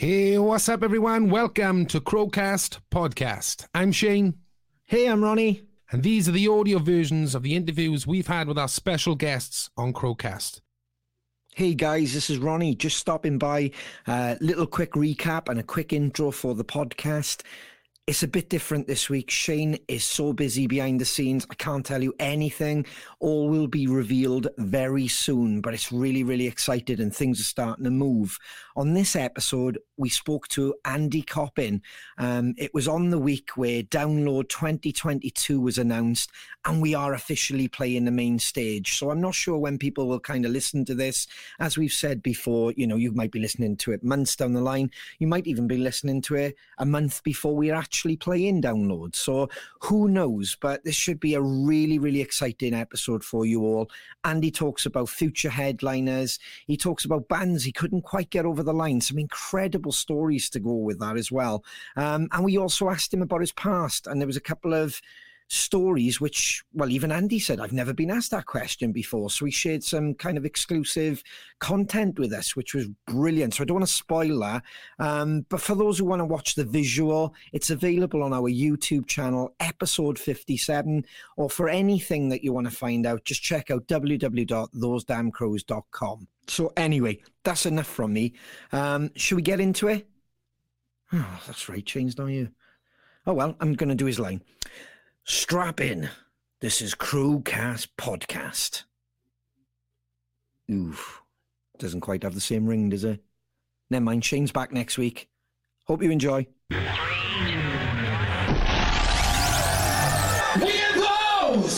Hey, what's up, everyone? Welcome to Crowcast Podcast. I'm Shane. Hey, I'm Ronnie. And these are the audio versions of the interviews we've had with our special guests on Crowcast. Hey guys, this is Ronnie, just stopping by. A little quick recap and a quick intro for the podcast. It's a bit different this week. Shane is so busy behind the scenes, I can't tell you anything. All will be revealed very soon, but it's really, really excited and things are starting to move. On this episode, we spoke to Andy Coppin. It was on the week where Download 2022 was announced and we are officially playing the main stage. So I'm not sure when people will kind of listen to this. As we've said before, you know, you might be listening to it months down the line. You might even be listening to it a month before we're actually playing Download. So who knows? But this should be a really, really exciting episode for you all. Andy talks about future headliners. He talks about bands he couldn't quite get over the line. Some incredible stories to go with that as well. And we also asked him about his past, and there was a couple of stories which, well, even Andy said, I've never been asked that question before. So he shared some kind of exclusive content with us, which was brilliant. So I don't want to spoil that. But for those who want to watch the visual, it's available on our YouTube channel, episode 57, or for anything that you want to find out, just check out www.thosedamncrows.com. So anyway, that's enough from me. Should we get into it? Oh, that's right, Shane's not you. Oh, well, I'm going to do his line. Strap in. This is Crowcast Podcast. Oof. Doesn't quite have the same ring, does it? Never mind, Shane's back next week. Hope you enjoy. 3, 2, 1. We are those!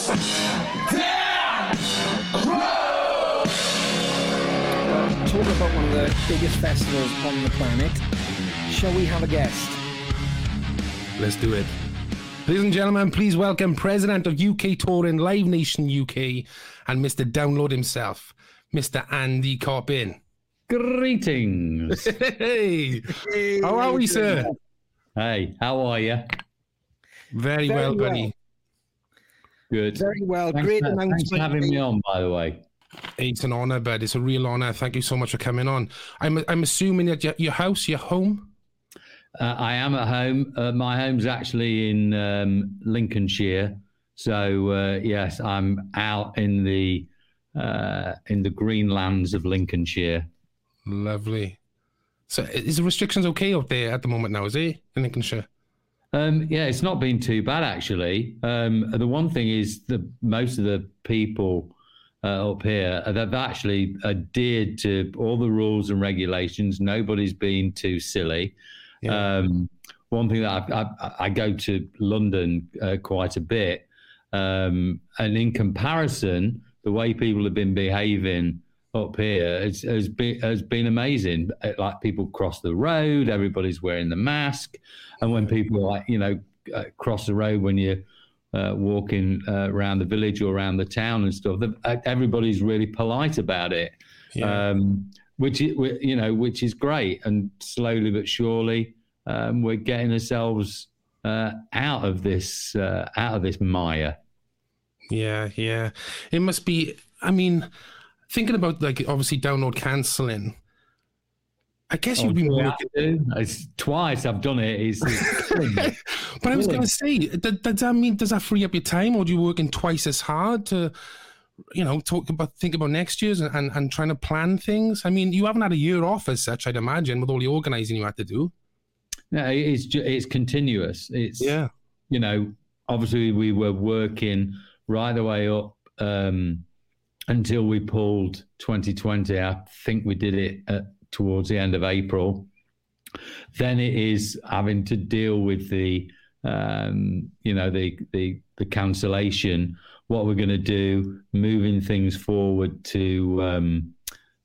Talk about one of the biggest festivals on the planet. Shall we have a guest? Let's do it. Ladies and gentlemen, please welcome President of UK Touring Live Nation UK and Mr. Download himself, Mr. Andy Coppin. Greetings. Hey. How are we, sir? Hey, how are you? Very well, buddy. Good. Very well. Thanks for having me on, by the way. It's an honour, bud. It's a real honour. Thank you so much for coming on. I'm assuming that your home? I am at home. My home's actually in Lincolnshire. So, yes, I'm out in the Greenlands of Lincolnshire. Lovely. So is the restrictions okay up there at the moment now, is it, in Lincolnshire? Yeah, it's not been too bad, actually. The one thing is that most of the people... up here, they've actually adhered to all the rules and regulations. Nobody's been too silly. Yeah. One thing that I go to London quite a bit, and in comparison, the way people have been behaving up here has been amazing. Like people cross the road, everybody's wearing the mask, and when people cross the road when you walking around the village or around the town and stuff, everybody's really polite about it, yeah. Which is great. And slowly but surely, we're getting ourselves out of this mire. Yeah. It must be. I mean, thinking about obviously Download cancelling. I guess you'd be more. It's twice I've done it. But I was going to say, does that free up your time, or do you working twice as hard to, think about next year's and trying to plan things? I mean, you haven't had a year off as such, I'd imagine, with all the organising you had to do. No, it's continuous. Obviously we were working right the way up until we pulled 2020. I think we did it towards the end of April. Then it is having to deal with the cancellation, what we're going to do, moving things forward to,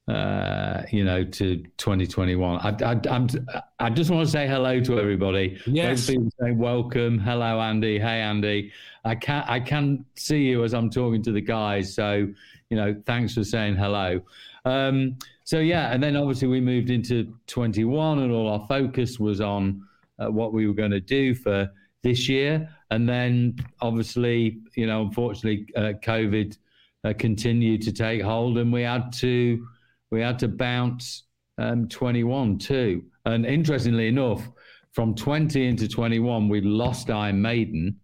to 2021. I just want to say hello to everybody. Yes. Those people say welcome. Hello, Andy. Hey, Andy. I can see you as I'm talking to the guys. So, thanks for saying hello. And then obviously we moved into 21 and all our focus was on what we were going to do for this year. And then obviously, unfortunately, COVID continued to take hold and we had to bounce 21 too. And interestingly enough, from 20 into 21, we lost Iron Maiden.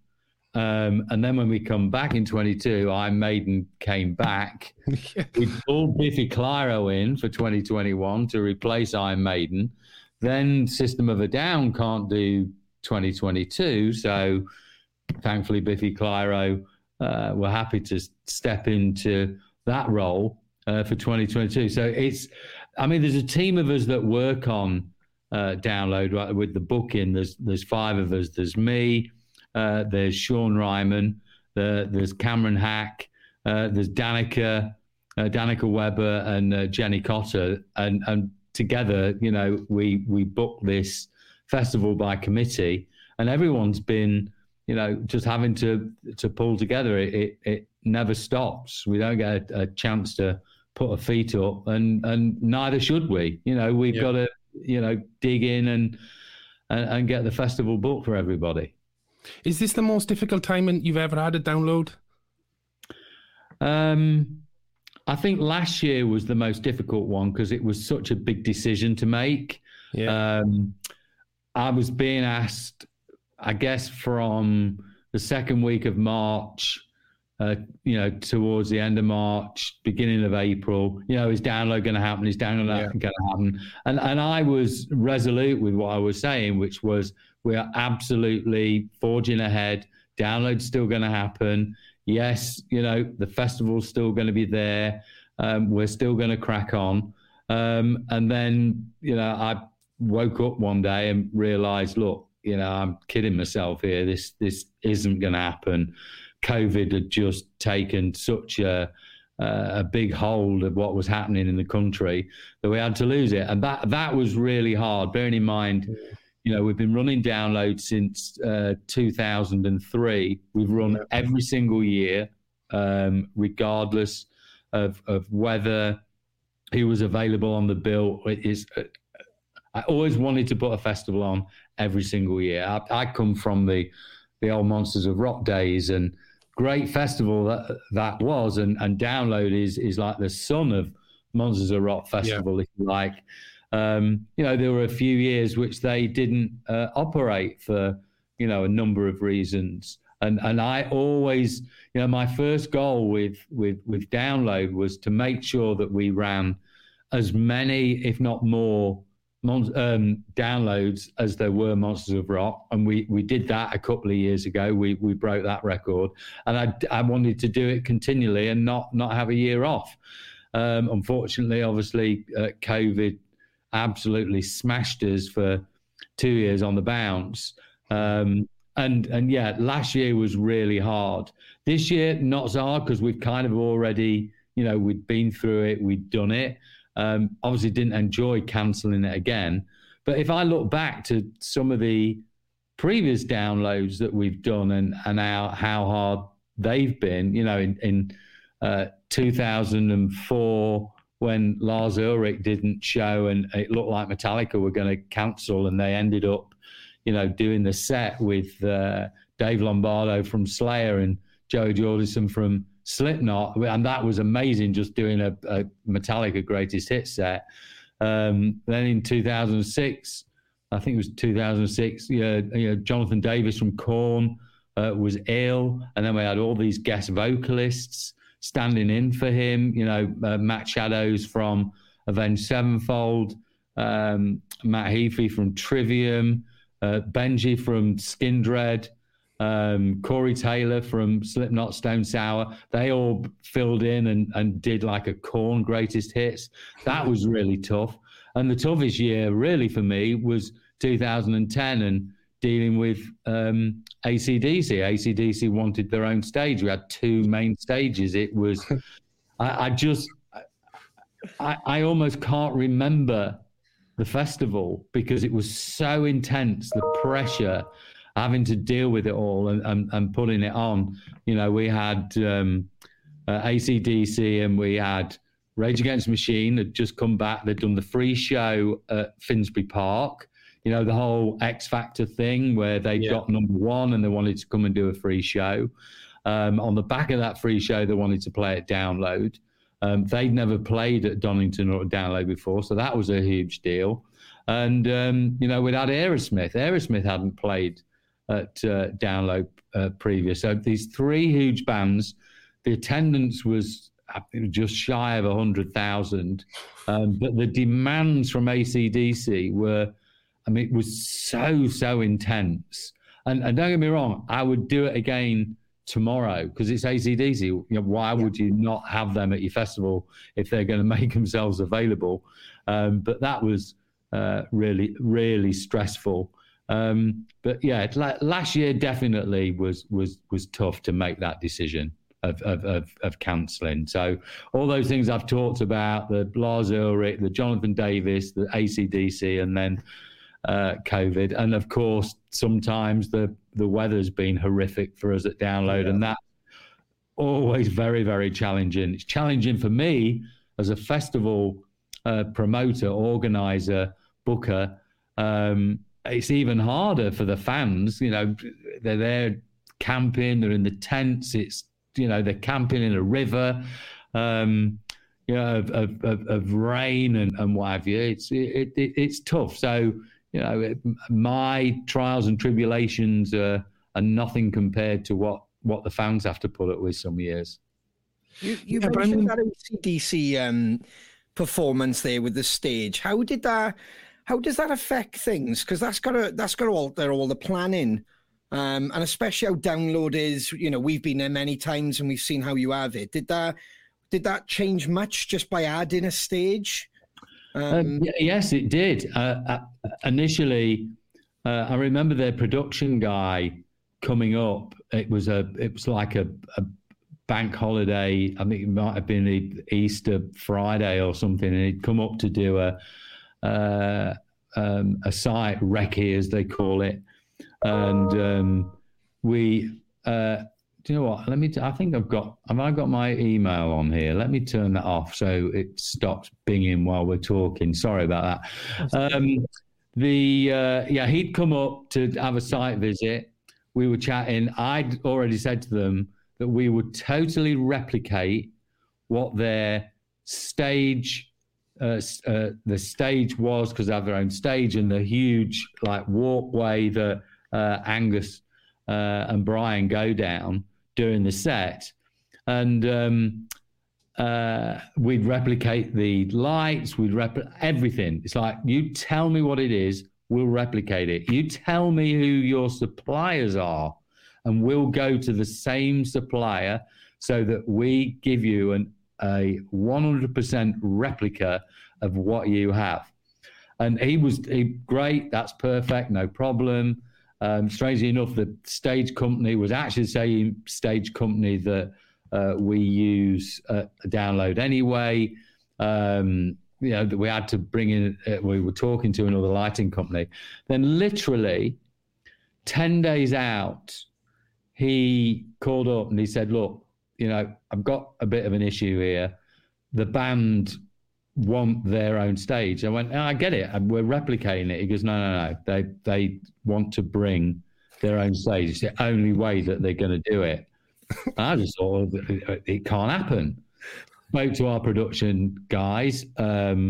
And then when we come back in 22, Iron Maiden came back. We pulled Biffy Clyro in for 2021 to replace Iron Maiden. Then System of a Down can't do 2022. So thankfully, Biffy Clyro were happy to step into that role for 2022. So it's, I mean, there's a team of us that work on Download, right, with the booking. There's five of us. There's me. There's Sean Ryman, there's Cameron Hack, there's Danica Weber, and Jenny Cotter, and together, you know, we booked this festival by committee, and everyone's been, you know, just having to pull together. It never stops. We don't get a chance to put a feet up, and neither should we. You know, we've got to, you know, dig in and get the festival booked for everybody. Is this the most difficult time you've ever had a Download? I think last year was the most difficult one because it was such a big decision to make. Yeah. I was being asked, I guess, from the second week of March, you know, towards the end of March, beginning of April, you know, is Download going to happen? Is Download going to happen? And I was resolute with what I was saying, which was, we are absolutely forging ahead. Download's still going to happen. Yes, you know, the festival's still going to be there. We're still going to crack on. And then, you know, I woke up one day and realised, look, you know, I'm kidding myself here. This isn't going to happen. COVID had just taken such a big hold of what was happening in the country that we had to lose it. And that was really hard, bearing in mind... You know, we've been running Download since 2003. We've run every single year, regardless of whether he was available on the bill. I always wanted to put a festival on every single year. I come from the old Monsters of Rock days, and great festival that was. And Download is like the son of Monsters of Rock Festival, if you like. You know, there were a few years which they didn't operate for, you know, a number of reasons. And I always, you know, my first goal with Download was to make sure that we ran as many, if not more, downloads as there were Monsters of Rock. And we did that a couple of years ago. We broke that record. And I wanted to do it continually and not have a year off. Unfortunately, obviously, COVID absolutely smashed us for 2 years on the bounce. And yeah, last year was really hard. This year, not so hard because we've kind of already, you know, we'd been through it, we'd done it. Obviously didn't enjoy cancelling it again. But if I look back to some of the previous Downloads that we've done and how hard they've been, you know, in 2004, when Lars Ulrich didn't show and it looked like Metallica were going to cancel, and they ended up, you know, doing the set with Dave Lombardo from Slayer and Joey Jordison from Slipknot. And that was amazing, just doing a Metallica greatest hit set. Then in 2006, I think it was 2006, you know, Jonathan Davis from Korn was ill. And then we had all these guest vocalists standing in for him, you know, Matt Shadows from Avenged Sevenfold, Matt Heafy from Trivium, Benji from Skindred, Corey Taylor from Slipknot, Stone Sour. They all filled in and did like a Korn greatest hits. That was really tough. And the toughest year really for me was 2010 and dealing with AC/DC. AC/DC wanted their own stage. We had two main stages. It was, I almost can't remember the festival because it was so intense, the pressure, having to deal with it all and putting it on. You know, we had AC/DC and we had Rage Against the Machine had just come back. They'd done the free show at Finsbury Park. You know, the whole X Factor thing where they got number one and they wanted to come and do a free show. On the back of that free show, they wanted to play it Download. They'd never played at Donington or at Download before, so that was a huge deal. And, you know, we'd had Aerosmith. Aerosmith hadn't played at Download previous. So these three huge bands, the attendance was just shy of 100,000. But the demands from AC/DC were, I mean, it was so intense. And don't get me wrong, I would do it again tomorrow because it's AC/DC. You know, why would you not have them at your festival if they're going to make themselves available? But that was really stressful. But yeah, it's like last year definitely was tough to make that decision of cancelling. So all those things I've talked about, the Lars Ulrich, the Jonathan Davis, the AC/DC, and then COVID, and of course sometimes the weather's been horrific for us at Download, and that's always very challenging. It's challenging for me as a festival promoter, organizer, booker. It's even harder for the fans. You know, they're there camping, they're in the tents, it's, you know, they're camping in a river, you know, of rain and what have you. It's tough. So, you know, my trials and tribulations are nothing compared to what the fans have to put up with some years. You mentioned that AC/DC performance there with the stage. How does that affect things? Because that's got to alter all the planning, and especially how Download is. You know, we've been there many times and we've seen how you have it. Did that change much just by adding a stage? Yes, it did. Initially, I remember their production guy coming up. It was like a bank holiday. I think it might have been Easter Friday or something, and he'd come up to do a site recce, as they call it, and do you know what? Have I got my email on here? Let me turn that off so it stops binging while we're talking. Sorry about that. He'd come up to have a site visit. We were chatting. I'd already said to them that we would totally replicate what their stage, the stage was, because they have their own stage and the huge like walkway that Angus and Brian go down during the set, and we'd replicate the lights, we'd replicate everything. It's like, you tell me what it is, we'll replicate it. You tell me who your suppliers are, and we'll go to the same supplier so that we give you a 100% replica of what you have. And he great, that's perfect, no problem. Strangely enough, the stage company was actually the same stage company that we use Download anyway. You know, we had to bring in, we were talking to another lighting company. Then literally 10 days out, he called up and he said, look, you know, I've got a bit of an issue here. The band want their own stage. I went, I get it, we're replicating it. He goes, no, they want to bring their own stage. It's the only way that they're going to do it. And I just thought, it can't happen. Spoke to our production guys. I've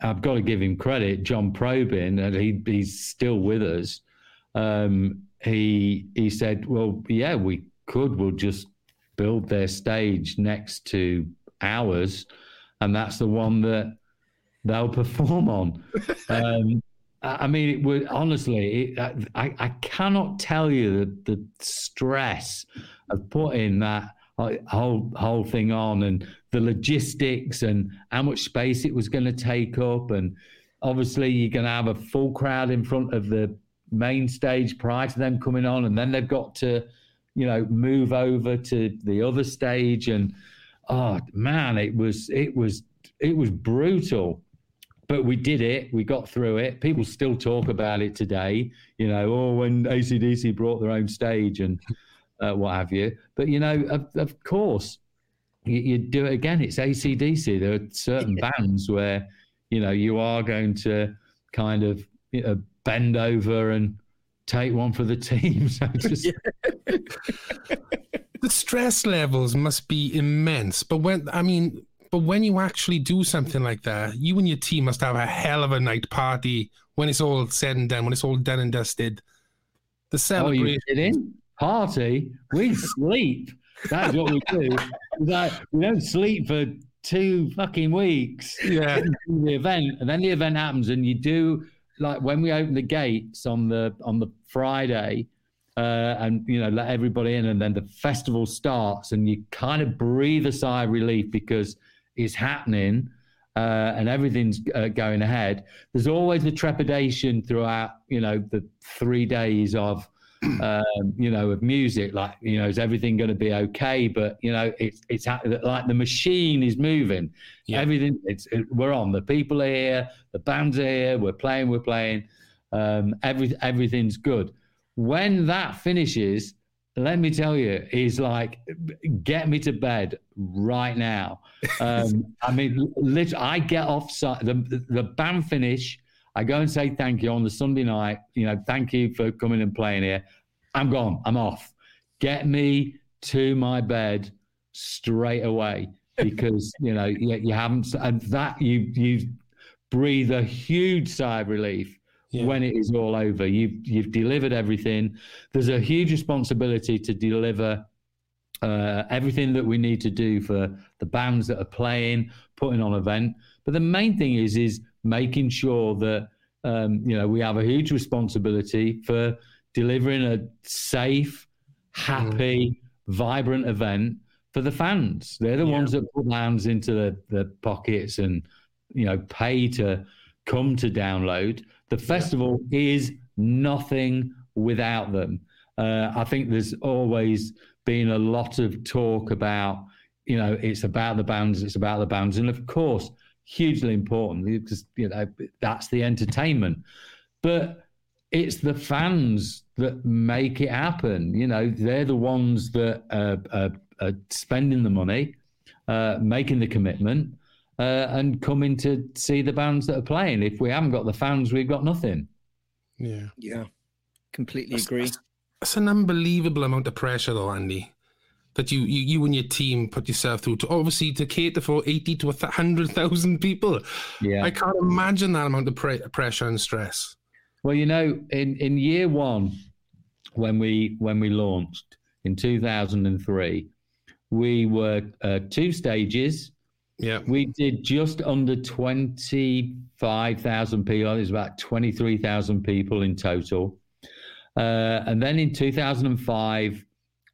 got to give him credit, John Probin, and he's still with us. He said, well, yeah, we could, we'll just build their stage next to ours, and that's the one that they'll perform on. I mean, it would, honestly, I cannot tell you the stress of putting that whole thing on, and the logistics, and how much space it was going to take up. And obviously you're going to have a full crowd in front of the main stage prior to them coming on, and then they've got to, you know, move over to the other stage. And oh man, it was brutal, but we did it. We got through it. People still talk about it today, you know, when AC/DC brought their own stage and what have you. But, you know, of course, you do it again. It's AC/DC. There are certain bands where, you know, you are going to kind of, you know, bend over and take one for the team. So just... stress levels must be immense. But when you actually do something like that, you and your team must have a hell of a night party when it's all said and done, when it's all done and dusted. The celebration. Oh, you kidding? Party? We sleep. That's what we do. Like, we don't sleep for 2 fucking weeks. Yeah. The event, and then the event happens, and you do, like when we open the gates on the Friday, and you know, let everybody in, and then the festival starts, and you kind of breathe a sigh of relief because it's happening, and everything's going ahead. There's always the trepidation throughout, you know, the 3 days of, you know, of music. Like, you know, is everything going to be okay? But you know, it's like the machine is moving. Yeah. Everything, we're on. The people are here. The bands are here. We're playing. Everything's good. When that finishes, let me tell you, is like, get me to bed right now. I mean, literally, I get off the band finish. I go and say thank you on the Sunday night. You know, thank you for coming and playing here. I'm gone. I'm off. Get me to my bed straight away, because you know you haven't, and that you breathe a huge sigh of relief. Yeah. When it is all over, you've delivered everything. There's a huge responsibility to deliver everything that we need to do for the bands that are playing, putting on an event. But the main thing is making sure that you know, we have a huge responsibility for delivering a safe, happy, vibrant event for the fans. They're the ones that put hands into the pockets and, you know, pay to come to Download. The festival is nothing without them. I think there's always been a lot of talk about, you know, it's about the bands. And of course, hugely important, because, you know, that's the entertainment. But it's the fans that make it happen. You know, they're the ones that are spending the money, making the commitment, and coming to see the bands that are playing. If we haven't got the fans, we've got nothing. Yeah. Completely agree. That's an unbelievable amount of pressure, though, Andy, that you and your team put yourself through, to obviously to cater for 80 to 100,000 people. Yeah, I can't imagine that amount of pressure and stress. Well, you know, in year one, when we launched in 2003, we were 2 stages. Yeah, we did just under 25,000 people. It was about 23,000 people in total. And then in 2005,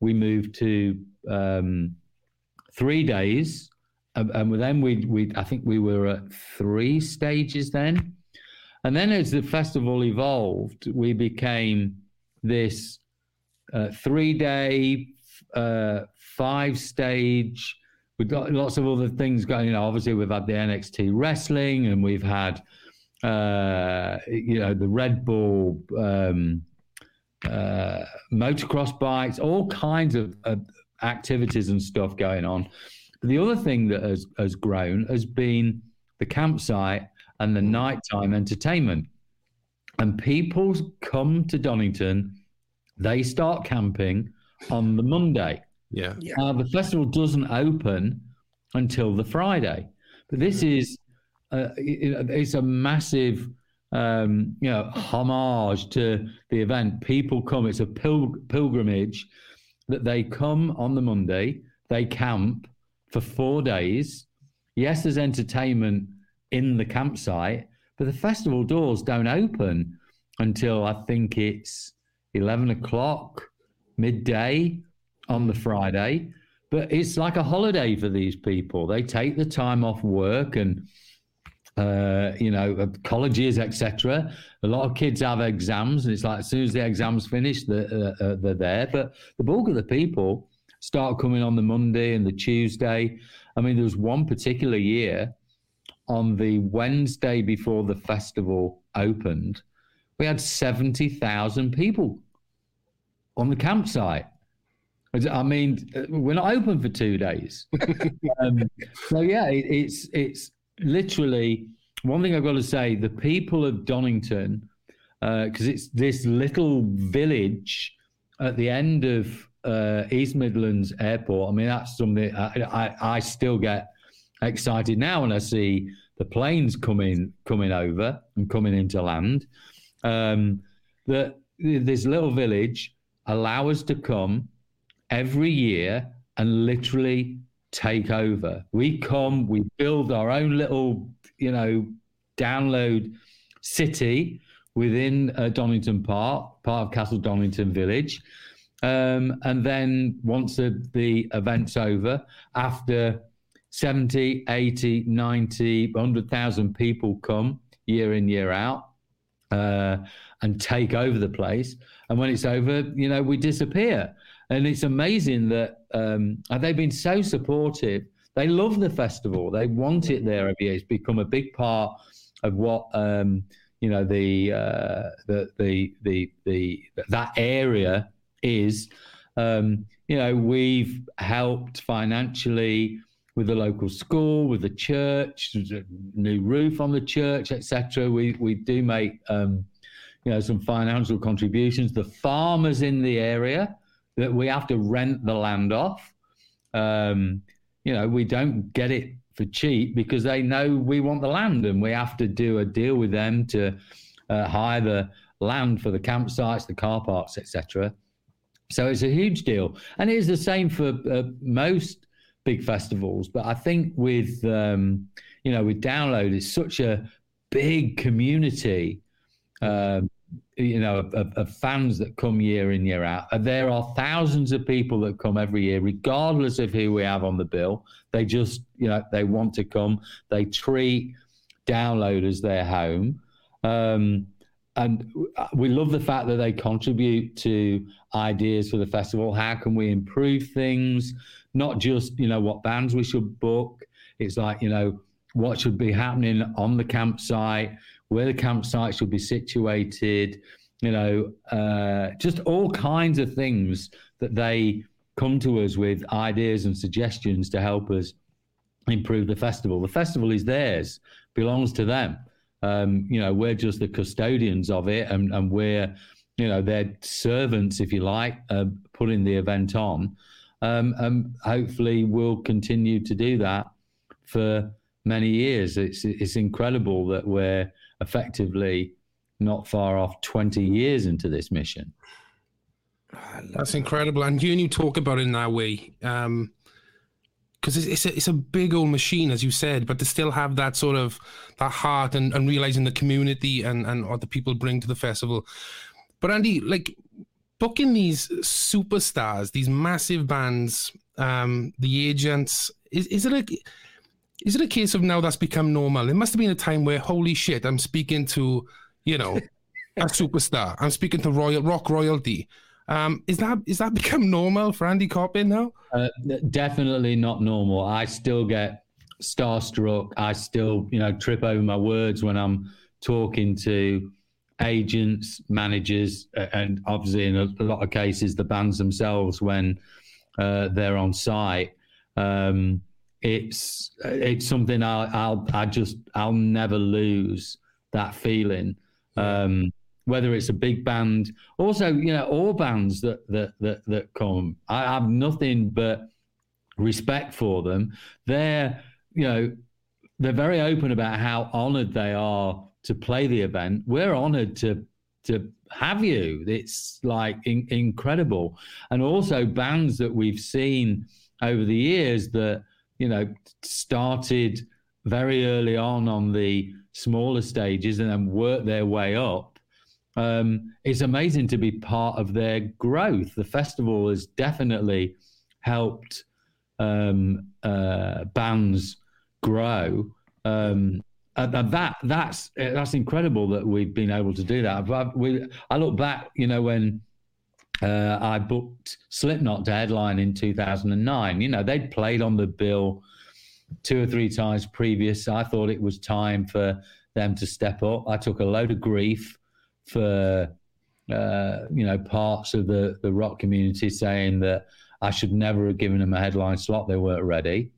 we moved to 3 days, and then I think we were at 3 stages then. And then as the festival evolved, we became this 3-day, 5-stage. We've got lots of other things going, you know, obviously we've had the NXT wrestling, and we've had, you know, the Red Bull motocross bikes, all kinds of activities and stuff going on. But the other thing that has grown has been the campsite and the nighttime entertainment. And people come to Donington, they start camping on the Monday. Yeah. The festival doesn't open until the Friday, but this is it's a massive you know, homage to the event. People come; it's a pilgrimage that they come on the Monday. They camp for 4 days. Yes, there's entertainment in the campsite, but the festival doors don't open until I think it's 11:00 midday. On the Friday, but it's like a holiday for these people. They take the time off work and, you know, colleges, etc. A lot of kids have exams, and it's like as soon as the exams finish, they're there. But the bulk of the people start coming on the Monday and the Tuesday. I mean, there was one particular year on the Wednesday before the festival opened, we had 70,000 people on the campsite. I mean, we're not open for 2 days. So yeah, it's literally one thing I've got to say. The people of Donington, because it's this little village at the end of East Midlands Airport, I mean, that's something I still get excited now when I see the planes coming over and coming into land. That this little village allow us to come every year and literally take over. We come, we build our own little, Download city within Donington Park, part of Castle Donington Village. And then once the event's over, after 70, 80, 90, 100,000 people come year in, year out, and take over the place. And when it's over, we disappear. And it's amazing that they've been so supportive. They love the festival. They want it there every year. It's become a big part of what that area is. We've helped financially with the local school, with the church, new roof on the church, etc. We do make some financial contributions. The farmers in the area that we have to rent the land off. We don't get it for cheap because they know we want the land, and we have to do a deal with them to hire the land for the campsites, the car parks, etc. So it's a huge deal. And it is the same for most big festivals. But I think with Download, it's such a big community, of fans that come year in, year out. There are thousands of people that come every year, regardless of who we have on the bill. They just, they want to come. They treat Download as their home. And we love the fact that they contribute to ideas for the festival. How can we improve things? Not just, what bands we should book. It's like, what should be happening on the campsite, where the campsite should be situated, just all kinds of things that they come to us with ideas and suggestions to help us improve the festival. The festival is theirs, belongs to them. We're just the custodians of it, and we're, their servants, if you like, putting the event on. And hopefully we'll continue to do that for many years. It's incredible that we're effectively not far off 20 years into this mission. That's incredible. And you talk about it in that way, because it's a big old machine, as you said, but to still have that sort of that heart and realizing the community and what the people bring to the festival. But Andy, like, booking these superstars, these massive bands, the agents, is it a case of now that's become normal? It must have been a time where, holy shit, I'm speaking to, a superstar. I'm speaking to rock royalty. Is that become normal for Andy Coppin now? Definitely not normal. I still get starstruck. I still, trip over my words when I'm talking to agents, managers, and obviously in a lot of cases the bands themselves when they're on site. It's something I'll never lose that feeling. Whether it's a big band, also all bands that come, I have nothing but respect for them. They're they're very open about how honoured they are to play the event. We're honoured to have you. It's like incredible, and also bands that we've seen over the years that. Started very early on the smaller stages and then worked their way up. It's amazing to be part of their growth. The festival has definitely helped bands grow. And that's incredible that we've been able to do that. I look back, when I booked Slipknot to headline in 2009. They'd played on the bill two or three times previous. I thought it was time for them to step up. I took a load of grief for, parts of the rock community saying that I should never have given them a headline slot. They weren't ready.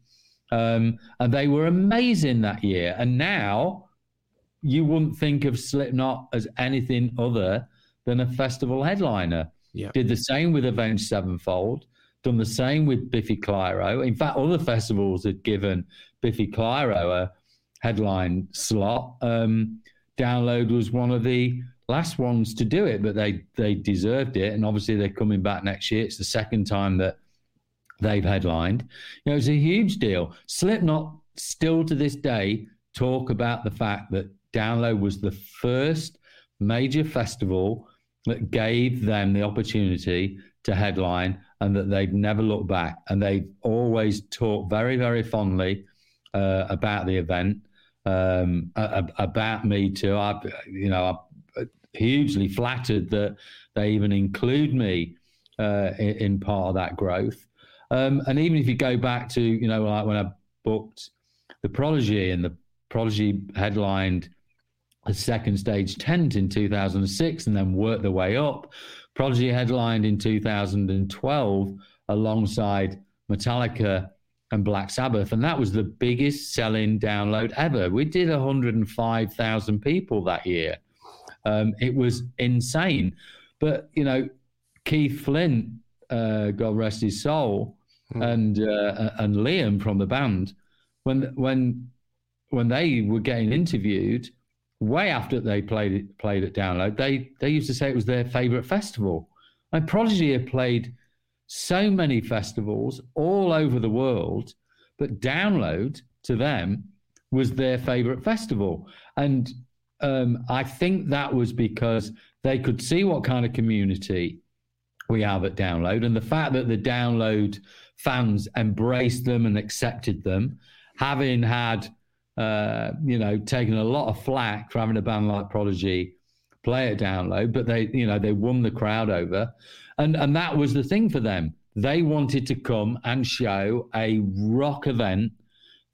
And they were amazing that year. And now you wouldn't think of Slipknot as anything other than a festival headliner. Yeah. Did the same with Avenged Sevenfold, done the same with Biffy Clyro. In fact, other festivals had given Biffy Clyro a headline slot. Download was one of the last ones to do it, but they deserved it. And obviously they're coming back next year. It's the second time that they've headlined. You know, it's a huge deal. Slipknot still to this day talk about the fact that Download was the first major festival that gave them the opportunity to headline, and that they've never looked back. And they've always talked very, very fondly about the event, about me too. I'm hugely flattered that they even include me in part of that growth. And even if you go back to, you know, like when I booked the Prodigy, and the Prodigy headlined a second stage tent in 2006 and then worked their way up. Prodigy headlined in 2012 alongside Metallica and Black Sabbath, and that was the biggest selling Download ever. We did 105,000 people that year. It was insane. But, you know, Keith Flint, God rest his soul, and Liam from the band, when they were getting interviewed, way after they played at Download, they used to say it was their favourite festival. And Prodigy had played so many festivals all over the world, but Download, to them, was their favourite festival. And I think that was because they could see what kind of community we have at Download, and the fact that the Download fans embraced them and accepted them, having had... taking a lot of flack for having a band like Prodigy play at Download, but they won the crowd over. And that was the thing for them. They wanted to come and show a rock event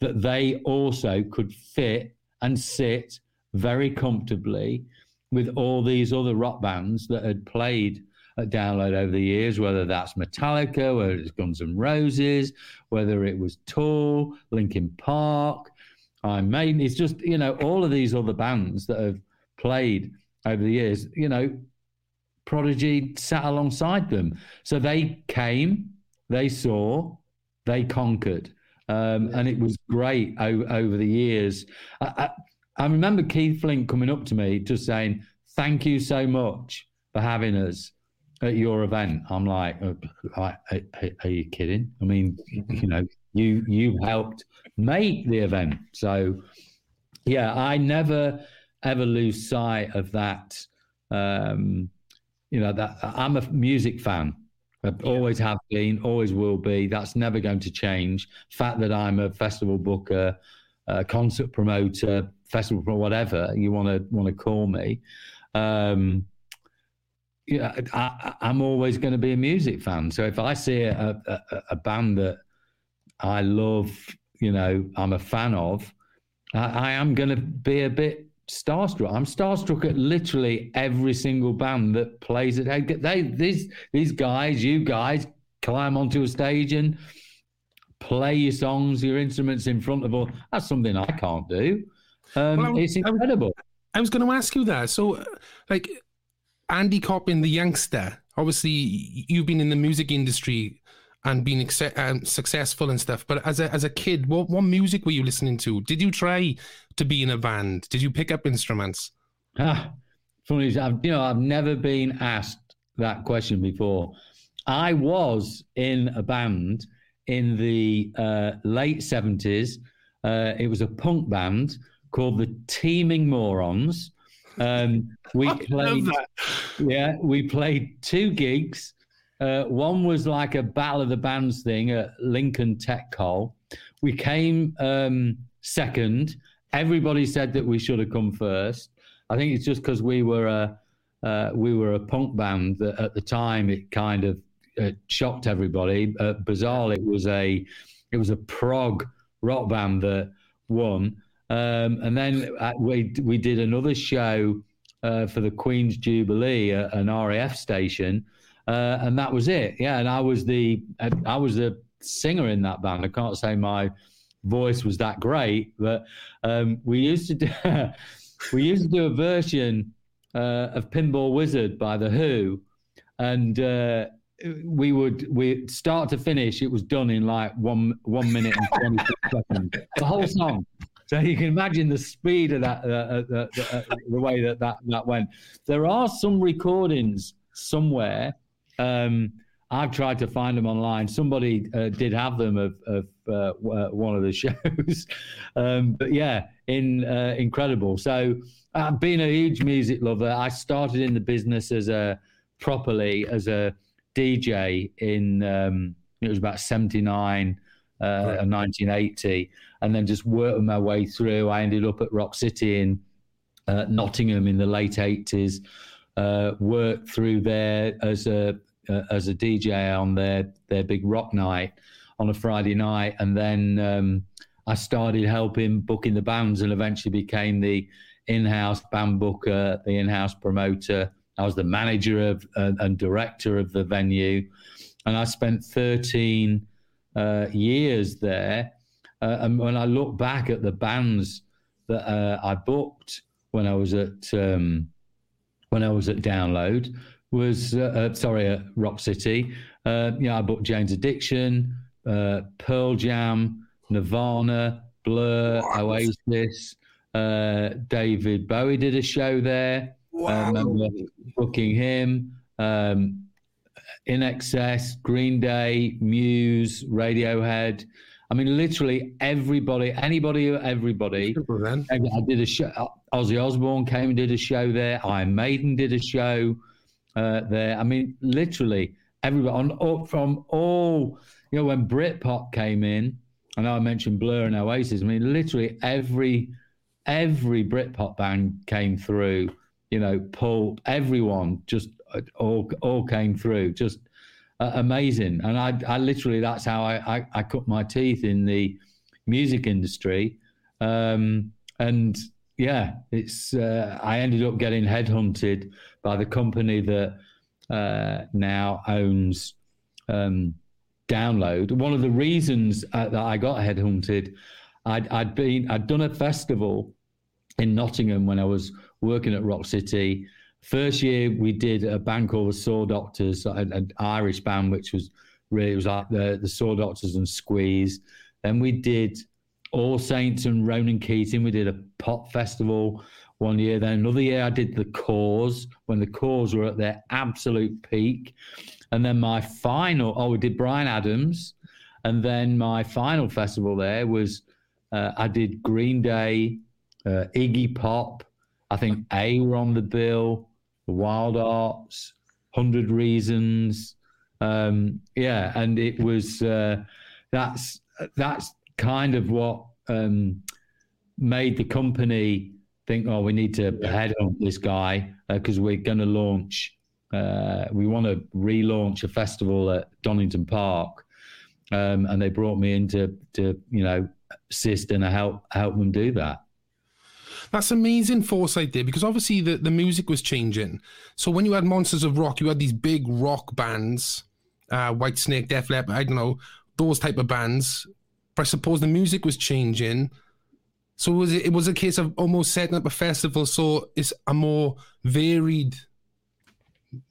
that they also could fit and sit very comfortably with all these other rock bands that had played at Download over the years, whether that's Metallica, whether it's Guns N' Roses, whether it was Tool, Lincoln Park, Iron Maiden. It's just, you know, all of these other bands that have played over the years, you know, Prodigy sat alongside them. So they came, they saw, they conquered. And it was great over the years. I remember Keith Flint coming up to me just saying, "Thank you so much for having us at your event." I'm like, are you kidding? I mean, you know, you helped make the event. So, yeah, I never, ever lose sight of that. That I'm a music fan. Always have been, always will be. That's never going to change. The fact that I'm a festival booker, concert promoter, festival promoter, whatever you want to call me. I'm always going to be a music fan. So if I see a band that I love, you know, I'm a fan of, I am going to be a bit starstruck. I'm starstruck at literally every single band that plays it. These guys, you guys, climb onto a stage and play your songs, your instruments in front of all. That's something I can't do. It's incredible. I was going to ask you that. So, like, Andy Coppin, the youngster, obviously you've been in the music industry and been successful and stuff, but as a kid, what music were you listening to? Did you try to be in a band? Did you pick up instruments? Funny, I've never been asked that question before. I was in a band in the late 70s. It was a punk band called the Teeming Morons. We played two gigs. One was like a Battle of the Bands thing at Lincoln Tech Cole. We came second. Everybody said that we should have come first. I think it's just because we were a punk band that at the time it kind of shocked everybody. Bizarre, it was a prog rock band that won. And then we did another show for the Queen's Jubilee at an RAF station. And that was it. Yeah. And I was the singer in that band. I can't say my voice was that great, but we used to do a version of Pinball Wizard by The Who And we start to finish, it was done in like one minute and 26 seconds, the whole song. So you can imagine the speed of that, the way that went. There are some recordings somewhere. I've tried to find them online. Somebody did have them of one of the shows. But yeah, incredible. So I've been a huge music lover. I started in the business properly as a DJ in, it was about 79 and 1980, and then just worked my way through. I ended up at Rock City in Nottingham in the late 80s, worked through there as a DJ on their big rock night on a Friday night. And then I started helping booking the bands and eventually became the in-house band booker, the in-house promoter. I was the manager of and director of the venue. And I spent 13 years there. And when I look back at the bands that I booked when I was at Download, at Rock City. I booked Jane's Addiction, Pearl Jam, Nirvana, Blur, Oasis. David Bowie did a show there. Wow. I remember booking him. INXS, Green Day, Muse, Radiohead. I mean, literally everybody, anybody, everybody. Simple, man. I did a show. Ozzy Osbourne came and did a show there. Iron Maiden did a show there. I mean, literally everybody. From all, when Britpop came in, I know I mentioned Blur and Oasis. I mean, literally every Britpop band came through. Pulp, everyone just all came through, just amazing. And I literally, that's how I cut my teeth in the music industry. And yeah, it's I ended up getting headhunted by the company that now owns Download. One of the reasons that I got headhunted, I'd done a festival in Nottingham when I was working at Rock City. First year we did a band called the Saw Doctors, an Irish band, which was really, it was like the Saw Doctors and Squeeze. Then we did All Saints and Ronan Keating. We did a pop festival one year. Then another year I did The Cause, when The Cause were at their absolute peak. And then my final, we did Bryan Adams. And then my final festival there was, I did Green Day, Iggy Pop, I think A were on the bill, Wild Arts, 100 Reasons. And it was, that's kind of what made the company think, we need to head on this guy because we're going to launch, we want to relaunch a festival at Donington Park. And they brought me in to assist and help them do that. That's amazing foresight there, because obviously the music was changing. So when you had Monsters of Rock, you had these big rock bands, Whitesnake, Def Leppard, I don't know, those type of bands. But I suppose the music was changing. So it was a case of almost setting up a festival so it's a more varied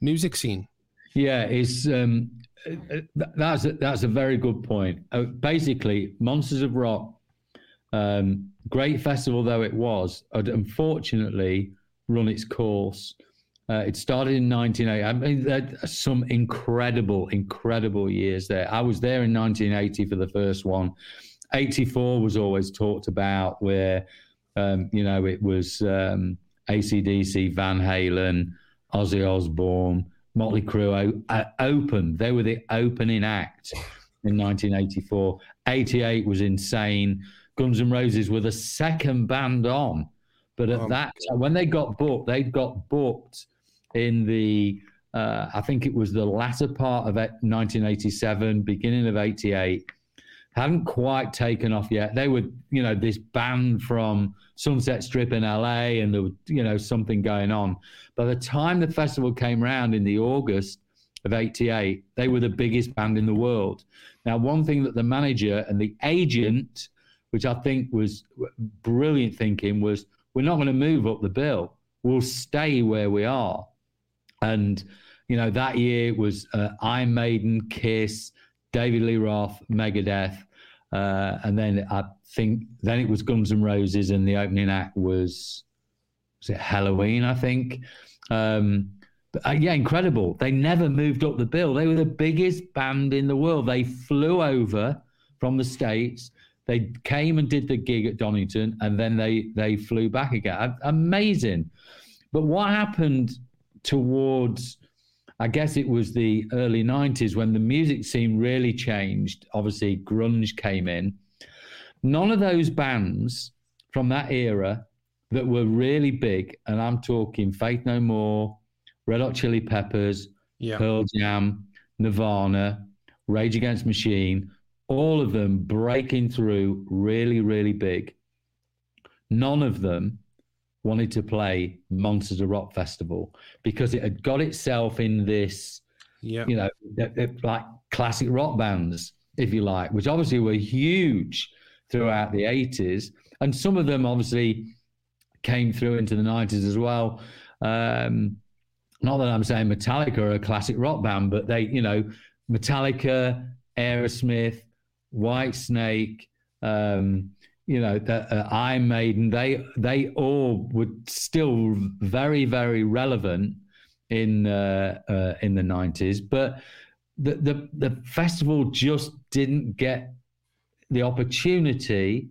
music scene. Yeah, it's that's a very good point. Basically, Monsters of Rock, great festival though it was, had unfortunately run its course. It started in 1980. I mean, there are some incredible years there. I was there in 1980 for the first one. 84 was always talked about, where it was AC/DC, Van Halen, Ozzy Osbourne, Motley Crue opened. They were the opening act in 1984. 88 was insane. Guns N' Roses were the second band on, but at that time, when they got booked, in the, I think it was the latter part of 1987, beginning of 88, hadn't quite taken off yet. They were, this band from Sunset Strip in LA, and there was, something going on. By the time the festival came around in the August of 88, they were the biggest band in the world. Now, one thing that the manager and the agent, which I think was brilliant thinking, was we're not going to move up the bill. We'll stay where we are. And You know, that year was Iron Maiden, Kiss, David Lee Roth, Megadeth, and then I think then it was Guns N' Roses, and the opening act was it Halloween, I think. Yeah, incredible. They never moved up the bill. They were the biggest band in the world. They flew over from the States. They came and did the gig at Donington, and then they flew back again. Amazing. But what happened towards, I guess it was the early 90s, when the music scene really changed. Obviously, grunge came in. None of those bands from that era that were really big, and I'm talking Faith No More, Red Hot Chili Peppers, yeah, Pearl Jam, Nirvana, Rage Against the Machine, all of them breaking through really, really big. None of them wanted to play Monsters of Rock Festival because it had got itself in this, you know, like classic rock bands, if you like, which obviously were huge throughout the 80s. And some of them obviously came through into the 90s as well. Not that I'm saying Metallica are a classic rock band, but they, you know, Metallica, Aerosmith, Whitesnake, you know, Iron Maiden, they all were still very, very relevant in the 90s. But the festival just didn't get the opportunity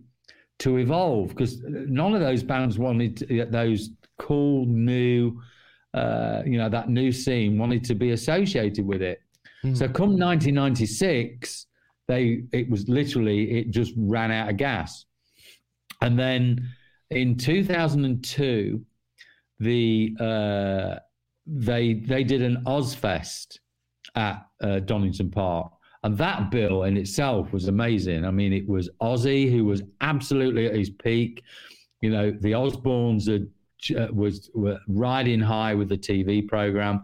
to evolve because none of those bands wanted to get those cool new, you know, that new scene wanted to be associated with it. So come 1996, it just ran out of gas. And then in 2002, they did an Ozfest at Donington Park. And that bill in itself was amazing. I mean, it was Ozzy, who was absolutely at his peak. You know, the Osbournes were riding high with the TV programme.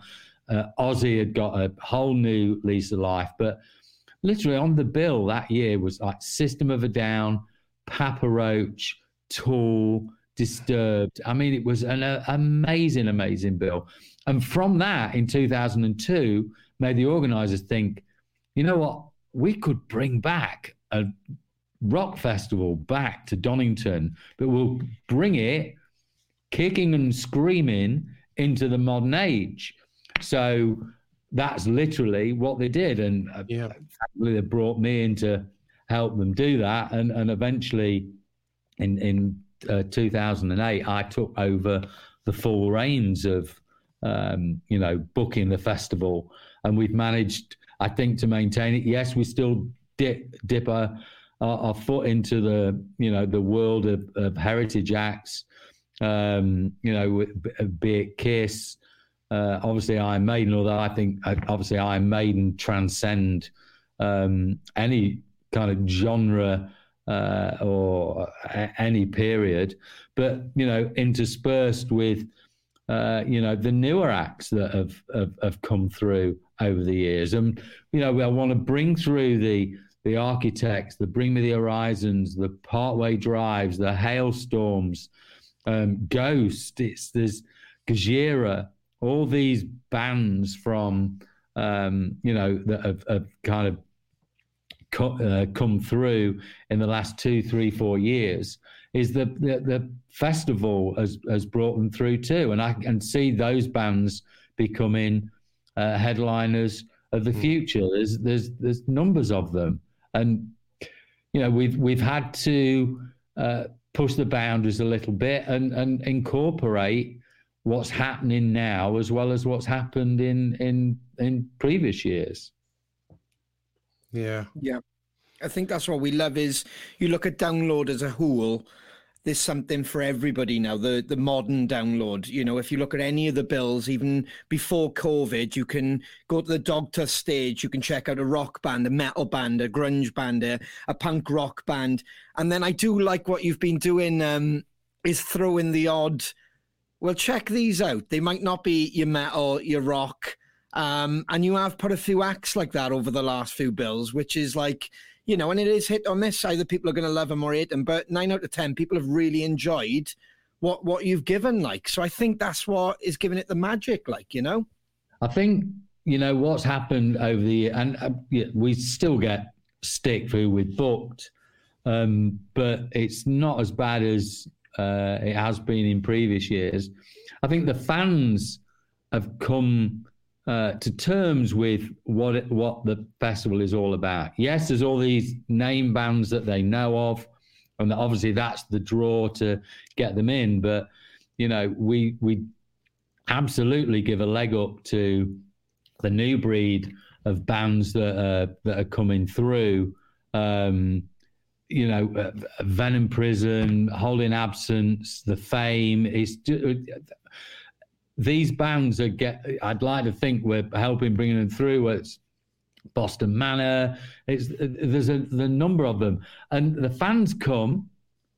Ozzy had got a whole new lease of life, but literally on the bill that year was like System of a Down, Papa Roach, Tool, Disturbed. I mean, it was an amazing, amazing bill. And from that in 2002, made the organisers think, you know what, we could bring back a rock festival back to Donington, but we'll bring it kicking and screaming into the modern age. So that's literally what they did. And they brought me in to help them do that. And eventually in 2008, I took over the full reins of, you know, booking the festival. And we've managed, I think, to maintain it. Yes, we still dip our foot into the, you know, the world of heritage acts, you know, be it Kiss, obviously Iron Maiden, although I think obviously Iron Maiden transcend any kind of genre or any period, but, you know, interspersed with, you know, the newer acts that have come through over the years. And, you know, I want to bring through the Architects, the Bring Me the Horizons, the Partway Drives, the Hailstorms, Ghost, there's Gajira, all these bands from, you know, that have kind of come through in the last 2, 3, 4 years, is the festival has brought them through too. And I can see those bands becoming headliners of the future. There's numbers of them. And, you know, we've had to push the boundaries a little bit and incorporate what's happening now as well as what's happened in previous years. Yeah. I think that's what we love is you look at Download as a whole, there's something for everybody now, the modern Download. You know, if you look at any of the bills, even before COVID, you can go to the Dogtooth stage, you can check out a rock band, a metal band, a grunge band, a punk rock band. And then I do like what you've been doing is throwing the odd, well, check these out. They might not be your metal, your rock. And you have put a few acts like that over the last few bills, which is like, you know, and it is hit or miss. Either people are going to love them or hate them. But 9 out of 10 people have really enjoyed what you've given, like. So I think that's what is giving it the magic, like, you know? I think, you know, what's happened over the year, and we still get stick for who we've booked, but it's not as bad as it has been in previous years. I think the fans have come to terms with what the festival is all about. Yes, there's all these name bands that they know of, and obviously that's the draw to get them in, but, you know, we absolutely give a leg up to the new breed of bands that are coming through. You know, Venom Prison, Holding Absence, The Fame. These bands I'd like to think we're helping bringing them through. It's Boston Manor. There's the number of them, and the fans come.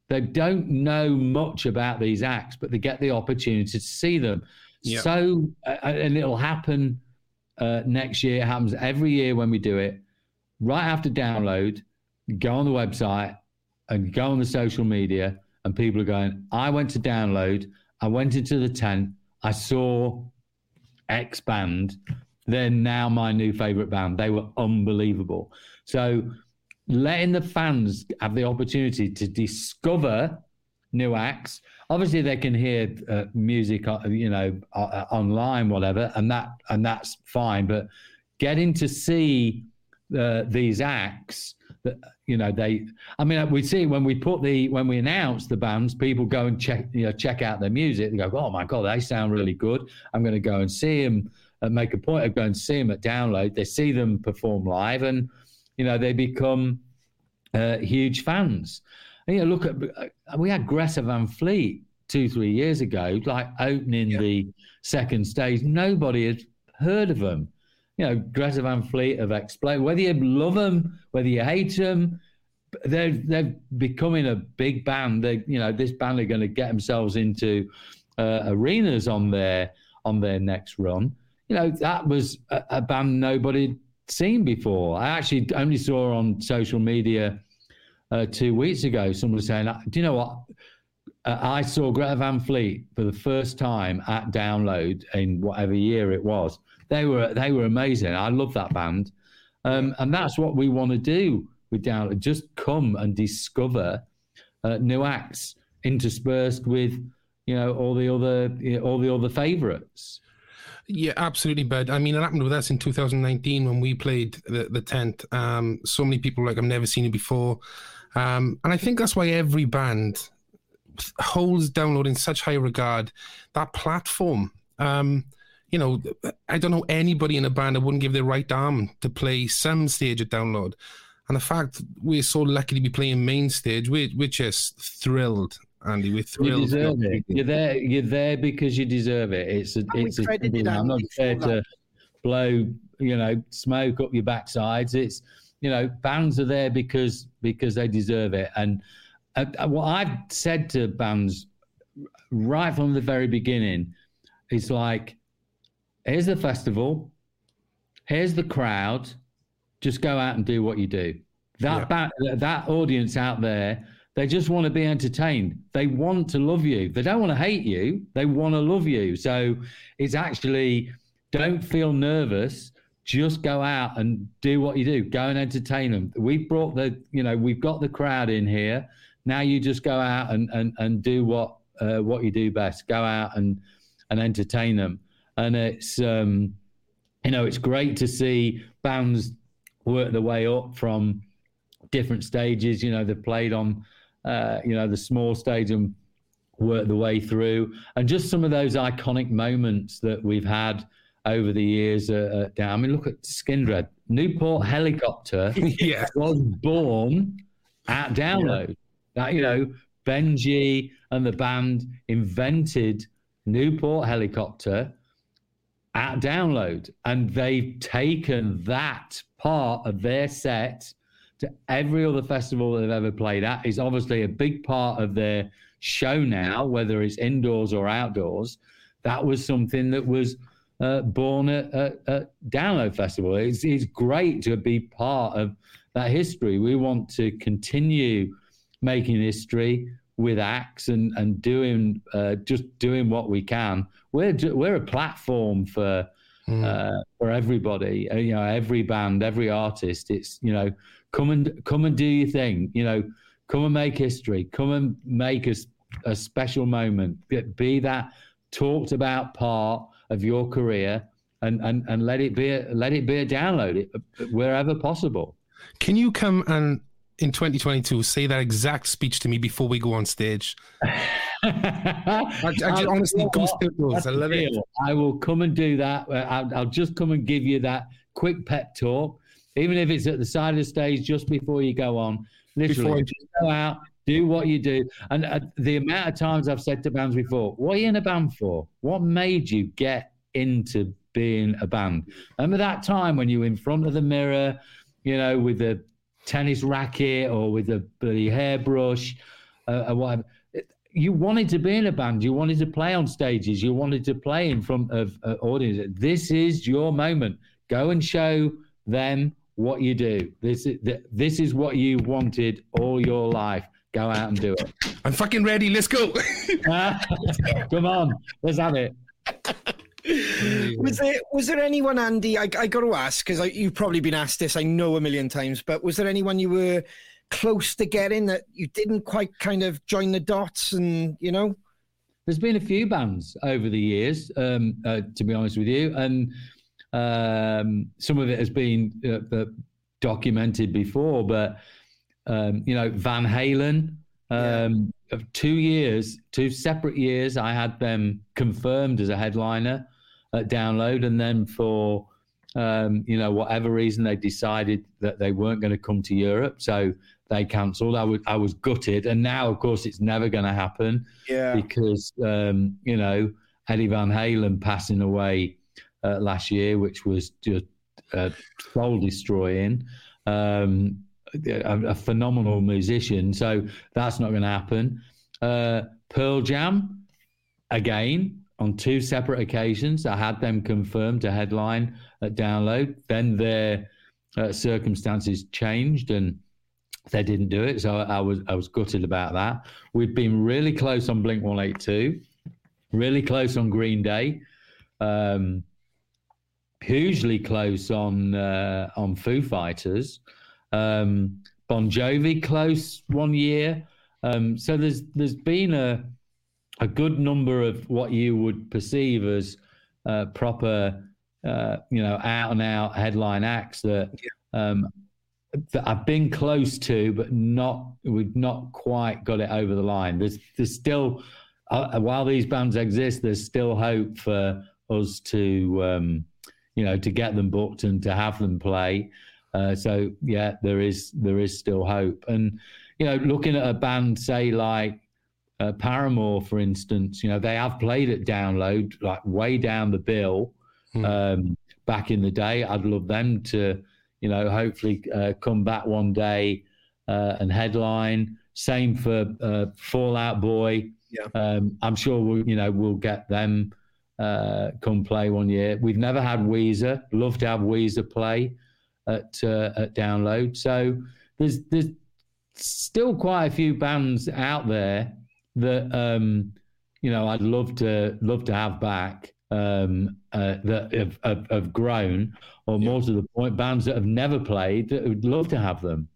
They don't know much about these acts, but they get the opportunity to see them. Yeah. So, and it'll happen next year. It happens every year when we do it. Right after Download, go on the website and go on the social media, and people are going, I went to Download, I went into the tent, I saw X band, they're now my new favourite band. They were unbelievable. So letting the fans have the opportunity to discover new acts. Obviously, they can hear music, you know, online, whatever, and that's fine. But getting to see these acts, that, you know, I mean, we see when we announce the bands, people go and check out their music. They go, oh my God, they sound really good. I'm going to go and see them, and make a point of going and see them at Download. They see them perform live, and you know, they become huge fans. And, you know, look at we had Greta Van Fleet 2-3 years ago, like opening the second stage. Nobody had heard of them. You know, Greta Van Fleet have exploded. Whether you love them, whether you hate them, they're becoming a big band. They, you know, this band are going to get themselves into arenas on their next run. You know, that was a band nobody seen before. I actually only saw on social media 2 weeks ago someone saying, do you know what, I saw Greta Van Fleet for the first time at Download in whatever year it was. They were amazing. I love that band, and that's what we want to do with Download. Just come and discover new acts interspersed with, you know, all the other favourites. Yeah, absolutely, bud. I mean, it happened with us in 2019 when we played the tent. So many people were like, I've never seen it before. And I think that's why every band holds Download in such high regard, that platform. You know, I don't know anybody in a band that wouldn't give their right arm to play some stage at Download. And the fact we're so lucky to be playing main stage, we're just thrilled. Andy, we're thrilled. You deserve it. You're there because you deserve it. It's a I'm not there to blow, you know, smoke up your backsides. It's, you know, bands are there because they deserve it. And what I've said to bands right from the very beginning is like, here's the festival, here's the crowd, just go out and do what you do. That audience out there, they just want to be entertained. They want to love you. They don't want to hate you. They want to love you. So it's actually, don't feel nervous. Just go out and do what you do. Go and entertain them. We've got the crowd in here. Now you just go out and do what you do best. Go out and entertain them. And it's, you know, it's great to see bands work their way up from different stages. You know, they've played on, you know, the small stage and work the way through, and just some of those iconic moments that we've had over the years. I mean, look at Skindred. Newport Helicopter was born at Download. That, you know, Benji and the band invented Newport Helicopter at Download, and they've taken that part of their set to every other festival that they've ever played at. Is obviously a big part of their show now, whether it's indoors or outdoors. That was something that was born at Download Festival. It's great to be part of that history. We want to continue making history with acts and doing just doing what we can. We're a platform for for everybody, you know, every band, every artist. It's, you know, come and do your thing, you know, come and make history, come and make a special moment, be that talked about part of your career, and let it be a download wherever possible. Can you come and in 2022 say that exact speech to me before we go on stage? I honestly, ghost pimples. I love it. I will come and do that. I'll just come and give you that quick pep talk, even if it's at the side of the stage just before you go on. Literally, just go out, do what you do. And the amount of times I've said to bands before, what are you in a band for? What made you get into being a band? Remember that time when you were in front of the mirror, you know, with a tennis racket or with a bloody hairbrush or whatever. You wanted to be in a band. You wanted to play on stages. You wanted to play in front of an audience. This is your moment. Go and show them what you do. This is what you wanted all your life. Go out and do it. I'm fucking ready. Let's go. Come on. Let's have it. Was there anyone, Andy, I got to ask, because you've probably been asked this, I know, a million times, but was there anyone you were close to getting that you didn't quite kind of join the dots and, you know? There's been a few bands over the years, to be honest with you, and some of it has been documented before, but, you know, Van Halen, of 2 years, 2 separate years, I had them confirmed as a headliner at Download, and then for, you know, whatever reason, they decided that they weren't going to come to Europe, so they cancelled. I was gutted, and now, of course, it's never going to happen, because, you know, Eddie Van Halen passing away last year, which was just soul-destroying, a phenomenal musician, so that's not going to happen. Pearl Jam, again, on 2 separate occasions, I had them confirmed to headline at Download. Then their circumstances changed and they didn't do it. So I was gutted about that. We've been really close on Blink-182, really close on Green Day, hugely close on Foo Fighters, Bon Jovi close 1 year. So there's been a good number of what you would perceive as proper, you know, out-and-out headline acts that I've been close to, but we've not quite got it over the line. There's still, while these bands exist, there's still hope for us to, you know, to get them booked and to have them play. So yeah, there is still hope. And, you know, looking at a band, say like, Paramore, for instance, you know, they have played at Download, like way down the bill, back in the day. I'd love them to, you know, hopefully come back one day and headline. Same for Fall Out Boy. Yeah. I'm sure we'll get them come play 1 year. We've never had Weezer. Love to have Weezer play at Download. So there's still quite a few bands out there that you know, I'd love to have back, that have grown, or more to the point, bands that have never played that would love to have them.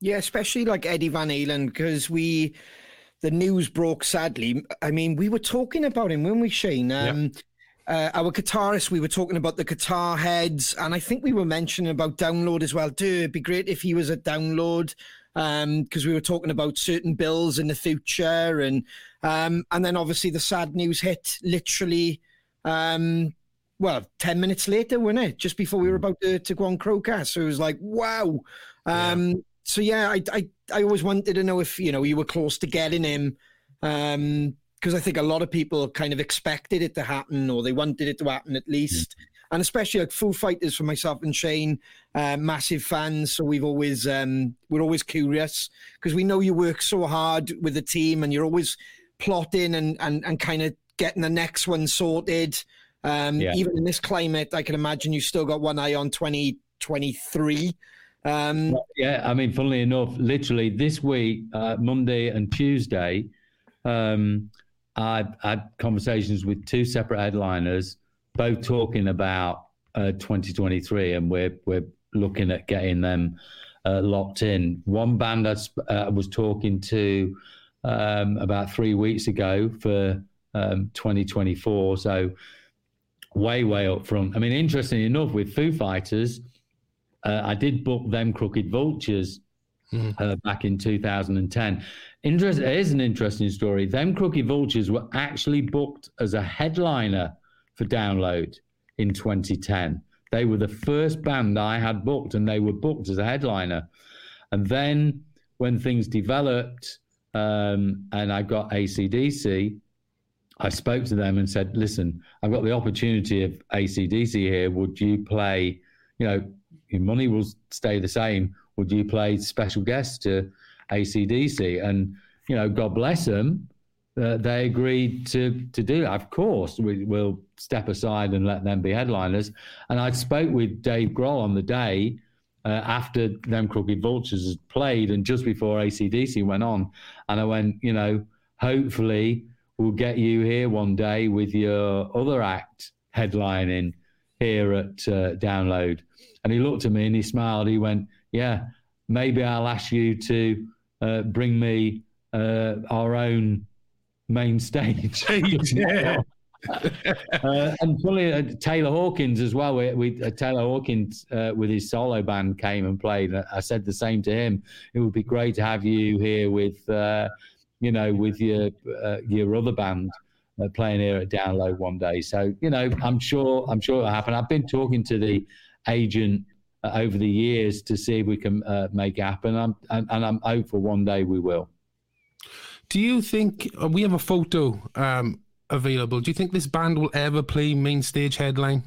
Yeah, especially like Eddie Van Halen, because the news broke, sadly. I mean, we were talking about him, weren't we, Shane? Our guitarist, we were talking about the guitar heads, and I think we were mentioning about Download as well. It'd be great if he was at Download, because we were talking about certain bills in the future, and then obviously the sad news hit literally, 10 minutes later, wasn't it? Just before we were about to go on Crowcast. So it was like, wow. So yeah, I always wanted to know if, you know, you were close to getting him, because I think a lot of people kind of expected it to happen, or they wanted it to happen at least. And especially like Foo Fighters, for myself and Shane, massive fans. So we're always curious, because we know you work so hard with the team, and you're always plotting and kind of getting the next one sorted. Even in this climate, I can imagine you still got one eye on 2023. Yeah, I mean, funnily enough, literally this week, Monday and Tuesday, I've had conversations with 2 separate headliners, both talking about 2023, and we're looking at getting them locked in. One band I was talking to about 3 weeks ago for 2024, so way up front. I mean, interestingly enough, with Foo Fighters, I did book them Crooked Vultures back in 2010. It is an interesting story. Them Crooked Vultures were actually booked as a headliner for Download in 2010. They were the first band I had booked, and they were booked as a headliner. And then when things developed and I got AC/DC, I spoke to them and said, listen, I've got the opportunity of AC/DC here. Would you play, your money will stay the same. Would you play special guests to AC/DC? And, God bless them, they agreed to do that. Of course, we'll step aside and let them be headliners. And I spoke with Dave Grohl on the day after them Crooked Vultures had played and just before AC/DC went on. And I went, hopefully we'll get you here one day with your other act headlining here at Download. And he looked at me and he smiled. He went, yeah, maybe I'll ask you to bring me our own main stage. Yeah. And probably Taylor Hawkins as well. Taylor Hawkins with his solo band came and played. I said the same to him. It would be great to have you here with, with your other band playing here at Download one day. So, I'm sure it'll happen. I've been talking to the agent over the years to see if we can make it happen. I'm hopeful one day we will. Do you think we have a photo available? Do you think this band will ever play main stage headline?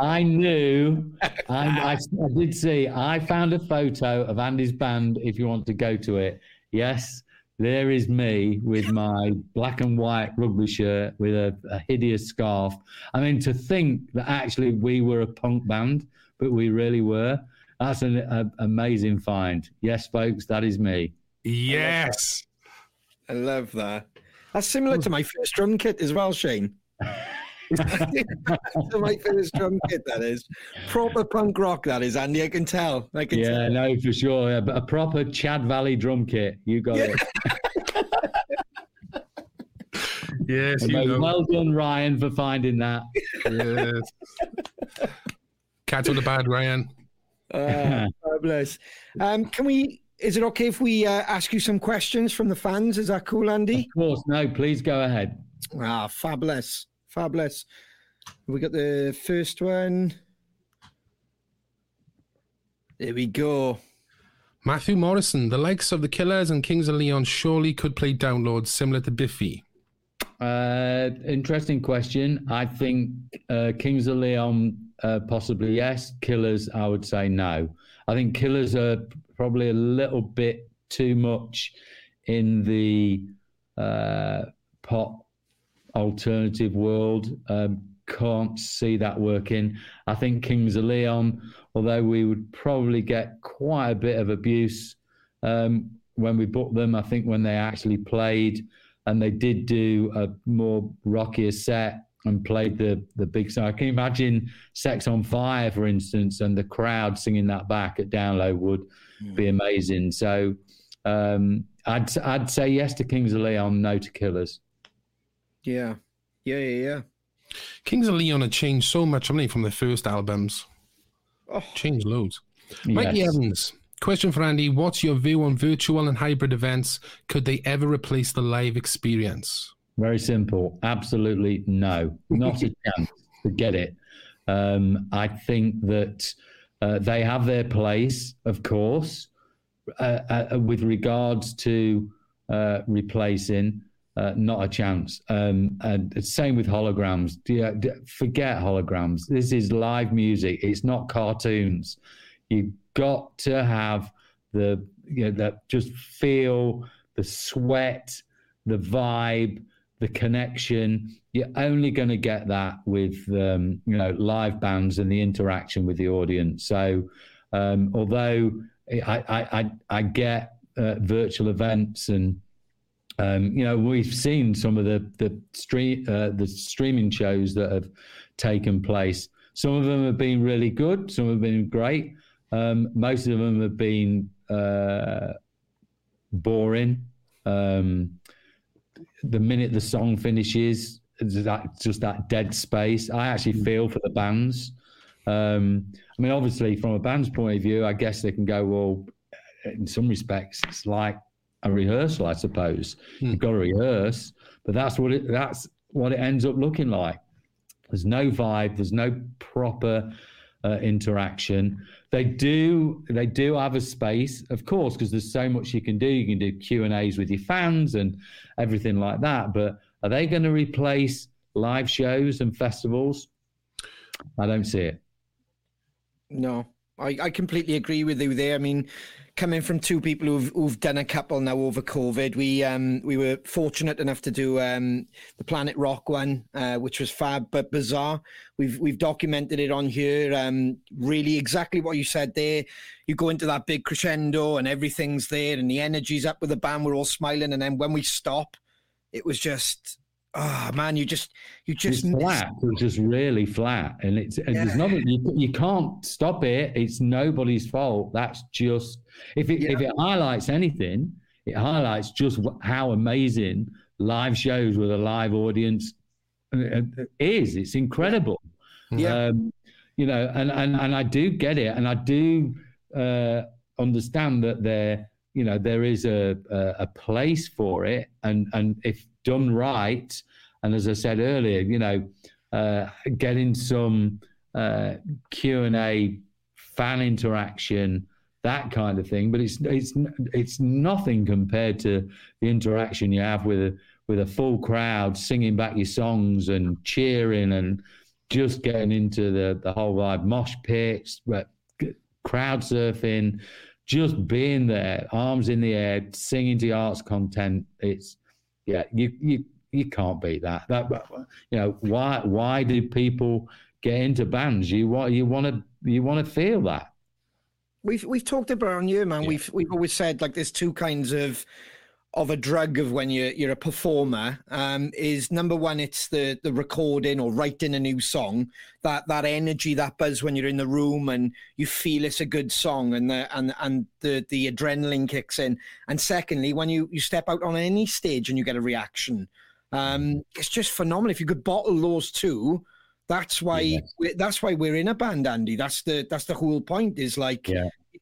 I knew. I did see. I found a photo of Andy's band. If you want to go to it, yes, there is me with my black and white rugby shirt with a hideous scarf. I mean, to think that actually we were a punk band, but we really were. That's an amazing find. Yes, folks, that is me. Yes. I love that. That's similar to my first drum kit as well, Shane. My first drum kit, that is. Proper punk rock, that is, Andy, I can tell. Yeah, no, for sure. Yeah, but a proper Chad Valley drum kit. You got it. Yes, well done, Ryan, for finding that. Yes. Cats on the bad, Ryan. Fabulous. Is it okay if we ask you some questions from the fans? Is that cool, Andy? Of course. No, please go ahead. Ah, fabulous. Fabulous. We got the first one. There we go. Matthew Morrison, the likes of the Killers and Kings of Leon surely could play Download similar to Biffy. Interesting question. I think Kings of Leon, possibly yes. Killers, I would say no. I think Killers are probably a little bit too much in the pop alternative world. Can't see that working. I think Kings of Leon, although we would probably get quite a bit of abuse when we booked them, I think when they actually played and they did do a more rockier set and played the big song. I can imagine Sex on Fire, for instance, and the crowd singing that back at Download would be amazing. So I'd say yes to Kings of Leon, no to Killers. Yeah. Kings of Leon had changed so much, haven't they, from their first albums? Oh. Changed loads. Yes. Mikey Evans, question for Andy. What's your view on virtual and hybrid events? Could they ever replace the live experience? Very simple. Absolutely no. Not a chance. Forget it. I think that they have their place, of course, with regards to replacing... not a chance. And same with holograms. Forget holograms. This is live music. It's not cartoons. You've got to have that just feel, the sweat, the vibe, the connection. You're only going to get that with, live bands and the interaction with the audience. So although I get virtual events and You know, we've seen some of the streaming shows that have taken place. Some of them have been really good. Some have been great. Most of them have been boring. The minute the song finishes, just that dead space. I actually feel for the bands. I mean, obviously, from a band's point of view, I guess they can go, well, in some respects, it's like a rehearsal, I suppose. You've got to rehearse, but that's what it ends up looking like. There's no vibe. There's no proper interaction. They do have a space, of course, because there's so much you can do. You can do Q&As with your fans and everything like that. But are they going to replace live shows and festivals? I don't see it. No, I completely agree with you there. I mean, coming from two people who've done a couple now over COVID, we were fortunate enough to do the Planet Rock one, which was fab but bizarre. We've documented it on here. Really, exactly what you said there. You go into that big crescendo and everything's there and the energy's up with the band. We're all smiling, and then when we stop, it was just, oh man, you just flat. It was just really flat, and there's nothing. You can't stop it. It's nobody's fault. That's just. If it highlights anything, it highlights just how amazing live shows with a live audience is. It's incredible. Yeah. You know, and I do get it, and I do understand that there is a place for it, and if done right, and as I said earlier, you know, getting some Q&A, fan interaction, that kind of thing, but it's nothing compared to the interaction you have with a full crowd singing back your songs and cheering and just getting into the whole vibe, mosh pits, crowd surfing, just being there, arms in the air, singing to your heart's content. It's you can't beat that. You know, why do people get into bands? You want to feel that. We've talked about it on you, man. Yeah. We've always said, like, there's two kinds of a drug of when you're a performer. Is number one, it's the recording or writing a new song, that energy, that buzz when you're in the room and you feel it's a good song and the adrenaline kicks in. And secondly, when you step out on any stage and you get a reaction, it's just phenomenal. If you could bottle those two. That's why we're in a band, Andy. That's the whole point. Is like,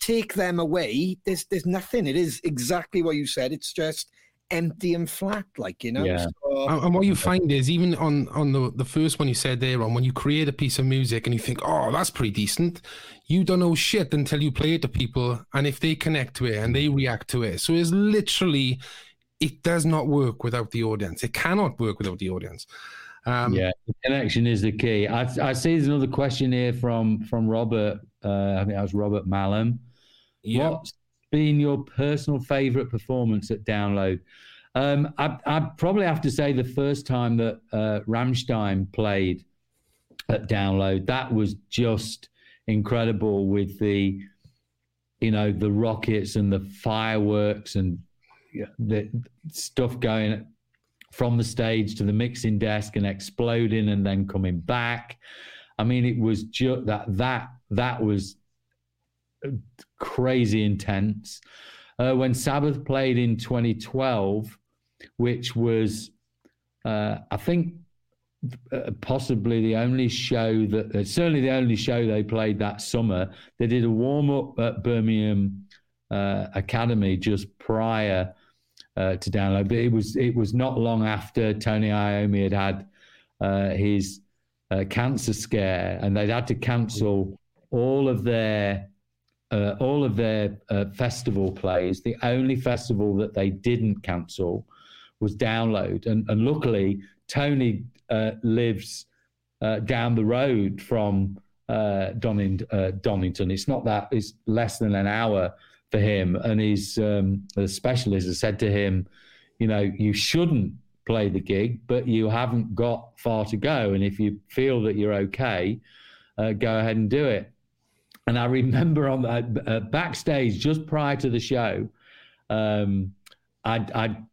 take them away. There's nothing. It is exactly what you said. It's just empty and flat, like, you know. Yeah. So, and what you find is, even on the first one you said there, on when you create a piece of music and you think, oh, that's pretty decent, you don't know shit until you play it to people, and if they connect to it and they react to it, so it's literally, it does not work without the audience. It cannot work without the audience. The connection is the key. I see there's another question here from Robert. I think that was Robert Mallam. Yeah. What's been your personal favourite performance at Download? I'd probably have to say the first time that Rammstein played at Download. That was just incredible, with the, you know, the rockets and the fireworks and the stuff going from the stage to the mixing desk and exploding and then coming back. I mean, it was just that was crazy intense. When Sabbath played in 2012, which was, I think, possibly the only show certainly the only show they played that summer. They did a warm-up at Birmingham Academy just prior to Download, but it was not long after Tony Iommi had his cancer scare, and they'd had to cancel all of their festival plays. The only festival that they didn't cancel was Download, and luckily Tony lives down the road from Donington. It's not that; it's less than an hour for him, and his the specialist has said to him, you know, you shouldn't play the gig, but you haven't got far to go, and if you feel that you're okay, go ahead and do it. And I remember on the backstage just prior to the show, I'd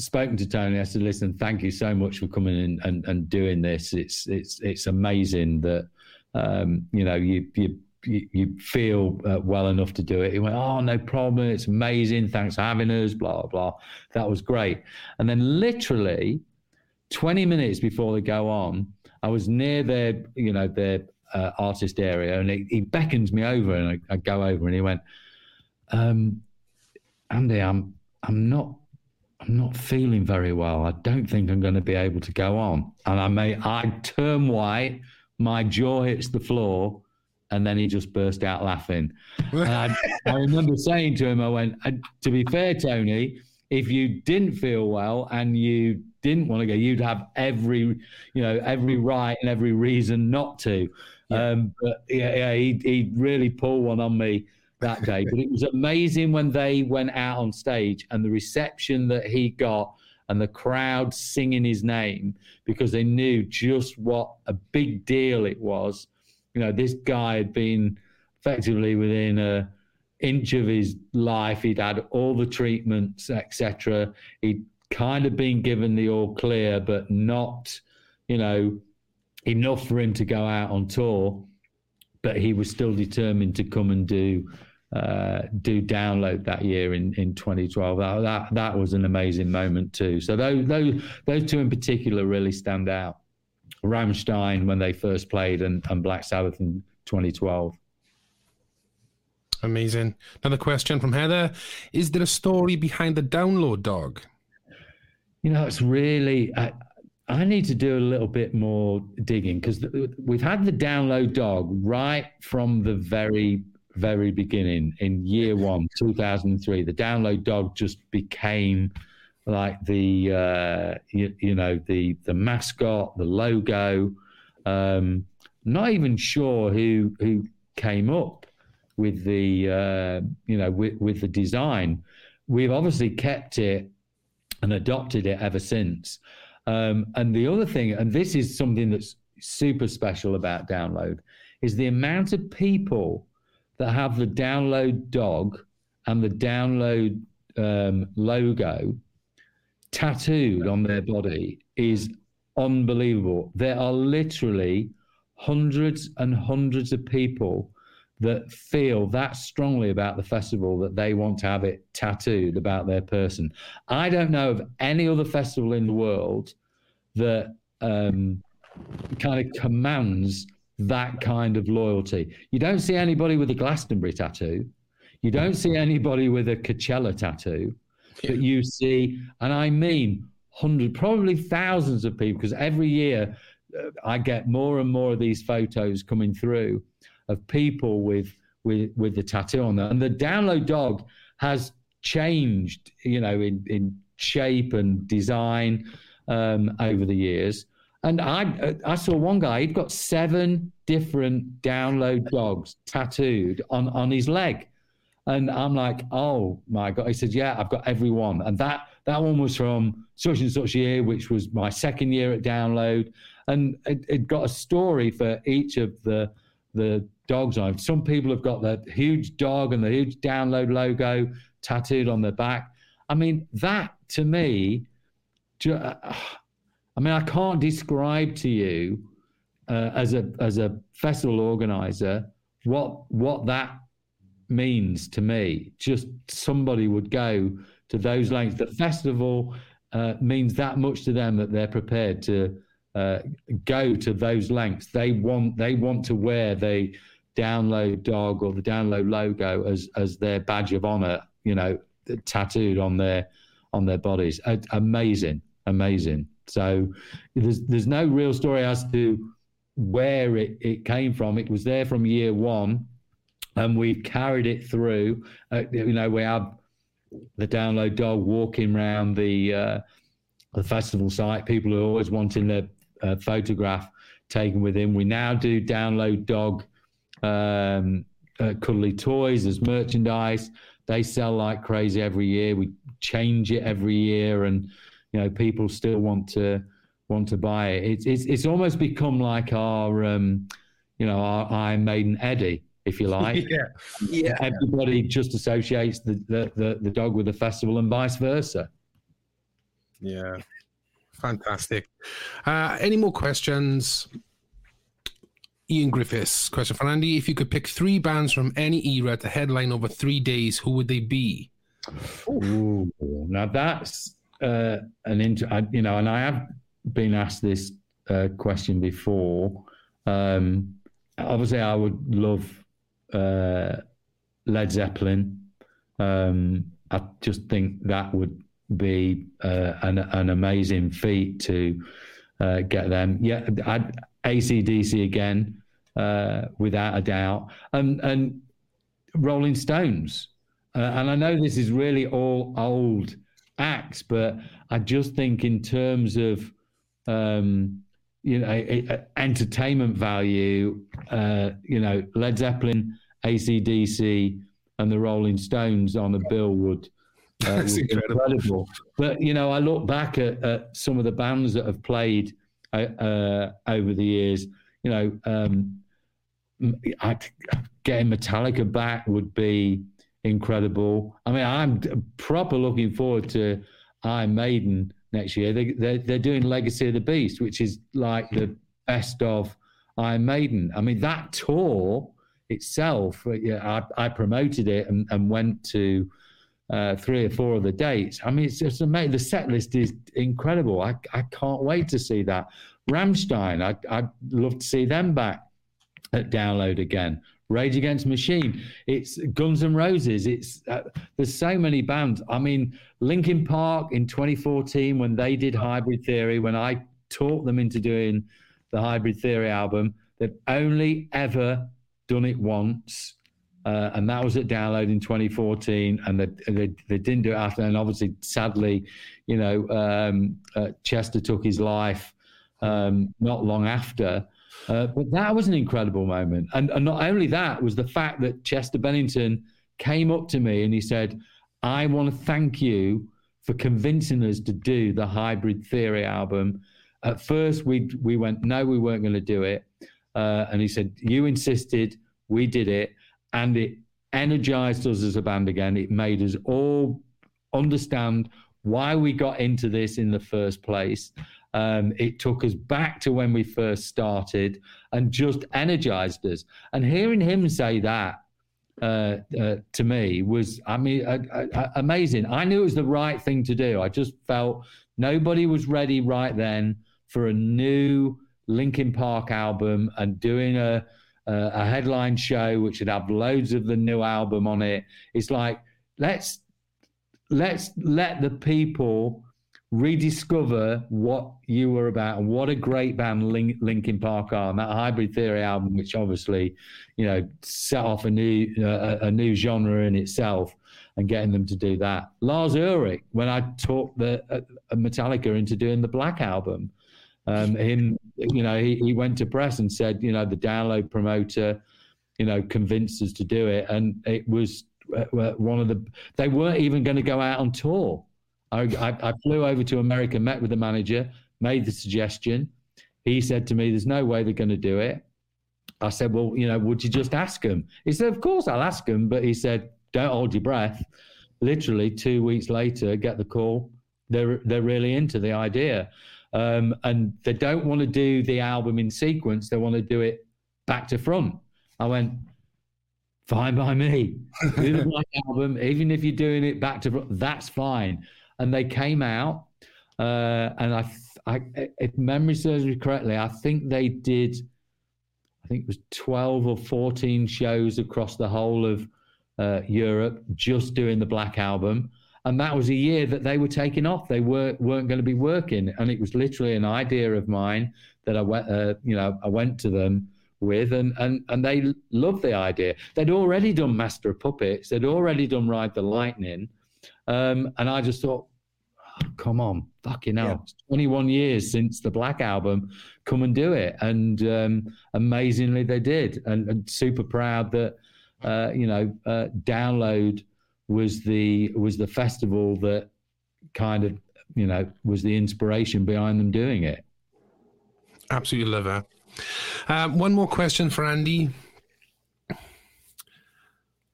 spoken to Tony. I said, listen, thank you so much for coming in and doing this. It's amazing that, you know, you feel well enough to do it. He went, oh, no problem. It's amazing. Thanks for having us, blah, blah. That was great. And then literally 20 minutes before they go on, I was near their, you know, their artist area, and he beckons me over, and I go over, and he went, Andy, I'm not feeling very well. I don't think I'm going to be able to go on. And I turn white, my jaw hits the floor, and then he just burst out laughing. And I remember saying to him, I went, to be fair, Tony, if you didn't feel well and you didn't want to go, you'd have every right and every reason not to. Yeah. But yeah, he really pulled one on me that day. But it was amazing when they went out on stage and the reception that he got and the crowd singing his name, because they knew just what a big deal it was. You know, this guy had been effectively within an inch of his life. He'd had all the treatments, etc. He'd kind of been given the all clear, but not, you know, enough for him to go out on tour. But he was still determined to come and do Download that year in 2012. That was an amazing moment too. So those two in particular really stand out. Rammstein when they first played and Black Sabbath in 2012. Amazing. Another question from Heather. Is there a story behind the Download dog? You know, it's really... I need to do a little bit more digging, because we've had the Download dog right from the very, very beginning. In year one, 2003, the Download dog just became... like the, you know, the mascot, the logo. Not even sure who came up with the, you know, with the design. We've obviously kept it and adopted it ever since. And the other thing, and this is something that's super special about Download, is the amount of people that have the Download dog and the Download logo tattooed on their body is unbelievable. There are literally hundreds and hundreds of people that feel that strongly about the festival that they want to have it tattooed about their person. I don't know of any other festival in the world that kind of commands that kind of loyalty. You don't see anybody with a Glastonbury tattoo. You don't see anybody with a Coachella tattoo. That you see, and I mean hundreds, probably thousands of people, because every year I get more and more of these photos coming through of people with the tattoo on them. And the Download dog has changed, you know, in shape and design over the years. And I saw one guy, he'd got 7 different Download dogs tattooed on his leg. And I'm like, oh my God. He said, yeah, I've got every one. And that one was from such and such year, which was my second year at Download. And it got a story for each of the dogs. Some people have got the huge dog and the huge Download logo tattooed on their back. I mean, that to me, I mean, I can't describe to you as a festival organizer what that means to me. Just somebody would go to those lengths. The festival means that much to them that they're prepared to go to those lengths. They want to wear the Download dog or the Download logo as their badge of honor, you know, tattooed on their bodies. Amazing. So there's no real story as to where it came from. It was there from year one. And we've carried it through. You know, we have the Download dog walking around the festival site. People are always wanting their photograph taken with him. We now do Download dog cuddly toys as merchandise. They sell like crazy every year. We change it every year, and you know, people still want to buy it. It's almost become like our you know, our Iron Maiden Eddie, if you like. Yeah. Everybody just associates the dog with the festival and vice versa. Yeah. Fantastic. Any more questions? Ian Griffiths, question for Andy. If you could pick three bands from any era to headline over 3 days, who would they be? Ooh, now that's an interesting, you know, and I have been asked this question before. Obviously, I would love Led Zeppelin. I just think that would be an amazing feat to get them. Yeah, AC/DC again, without a doubt, and Rolling Stones. And I know this is really all old acts, but I just think in terms of you know, entertainment value, you know, Led Zeppelin, AC/DC, and the Rolling Stones on a bill would that's incredible. But you know, I look back at some of the bands that have played over the years. You know, getting Metallica back would be incredible. I mean, I'm proper looking forward to Iron Maiden next year. They're doing Legacy of the Beast, which is like the best of Iron Maiden. I mean, that tour itself, yeah, I promoted it and went to 3 or 4 of the dates. I mean, it's just amazing. The set list is incredible. I can't wait to see that. Rammstein, I'd love to see them back at Download again. Rage Against the Machine, it's Guns N' Roses, it's there's so many bands. I mean, Lincoln Park in 2014 when they did Hybrid Theory, when I taught them into doing the Hybrid Theory album, they've only ever done it once, and that was at Download in 2014, and they didn't do it after. And obviously, sadly, you know, Chester took his life not long after. But that was an incredible moment. And not only that, was the fact that Chester Bennington came up to me and he said, I want to thank you for convincing us to do the Hybrid Theory album. At first, we went, no, we weren't going to do it. And he said, you insisted, we did it. And it energized us as a band again. It made us all understand why we got into this in the first place. It took us back to when we first started and just energized us. And hearing him say that to me was, I mean, amazing. I knew it was the right thing to do. I just felt nobody was ready right then for a new Linkin Park album and doing a headline show which would have loads of the new album on it. It's like, let's let the people rediscover what you were about and what a great band Linkin Park are. And that Hybrid Theory album, which obviously, you know, set off a new genre in itself, and getting them to do that. Lars Ulrich, when I talked the Metallica into doing the Black album, him, you know, he went to press and said, you know, the Download promoter, you know, convinced us to do it, and it was one of the. They weren't even going to go out on tour. I flew over to America, met with the manager, made the suggestion. He said to me, there's no way they're going to do it. I said, well, you know, would you just ask them? He said, of course I'll ask them. But he said, don't hold your breath. Literally 2 weeks later, get the call. They're really into the idea. And they don't want to do the album in sequence. They want to do it back to front. I went, fine by me. Do the Black album, even if you're doing it back to front, that's fine. And they came out, and I, if memory serves me correctly, I think it was 12 or 14 shows across the whole of Europe, just doing the Black album. And that was a year that they were taking off. They weren't going to be working. And it was literally an idea of mine that I went to them with, and they loved the idea. They'd already done Master of Puppets. They'd already done Ride the Lightning. And I just thought, oh, come on, fucking hell, it's 21 years since the Black album, come and do it. And amazingly they did, and super proud that Download was the festival that kind of, you know, was the inspiration behind them doing it. Absolutely love that. One more question for Andy.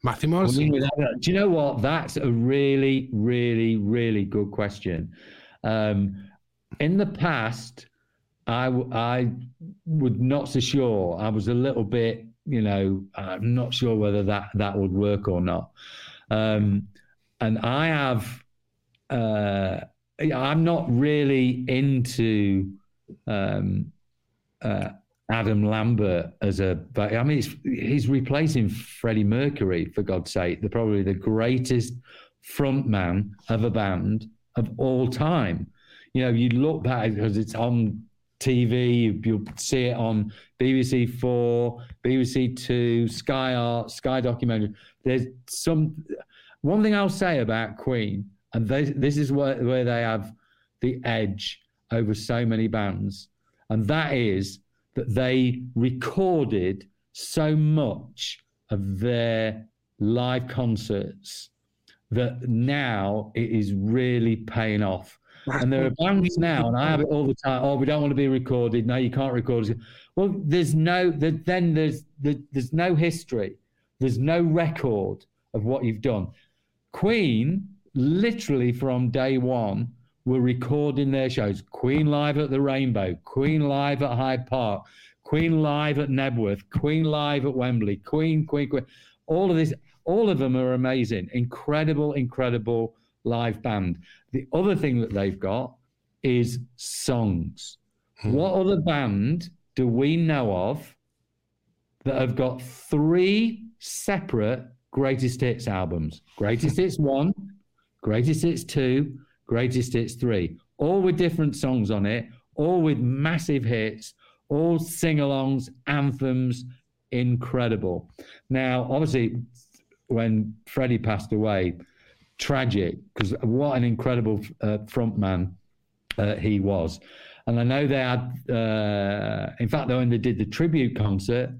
Matthew Morrison. Do you know what? That's a really, really, really good question. In the past, I was not so sure. I was a little bit, you know, I'm not sure whether that would work or not. And I have, I'm not really into Adam Lambert as a, I mean, he's replacing Freddie Mercury, for God's sake. They're probably the greatest frontman of a band of all time. You know, you look back because it's on TV, you'll see it on BBC 4, BBC 2, Sky Art, Sky Documentary. There's some, one thing I'll say about Queen, and this is where they have the edge over so many bands, and that is that they recorded so much of their live concerts that now it is really paying off. And there are bands now, and I have it all the time, oh, we don't want to be recorded. No, you can't record us. Well, there's no history. There's no record of what you've done. Queen, literally from day one, were recording their shows. Queen live at the Rainbow, Queen live at Hyde Park, Queen live at Nebworth, Queen live at Wembley, Queen. All of this, all of them are amazing. Incredible, incredible live band. The other thing that they've got is songs. What other band do we know of that have got three separate greatest hits albums? Greatest Hits 1, Greatest Hits 2, Greatest Hits 3. All with different songs on it, all with massive hits, all sing-alongs, anthems, incredible. Now, obviously, when Freddie passed away, tragic, because what an incredible frontman he was. And I know they had, in fact, when they did the tribute concert,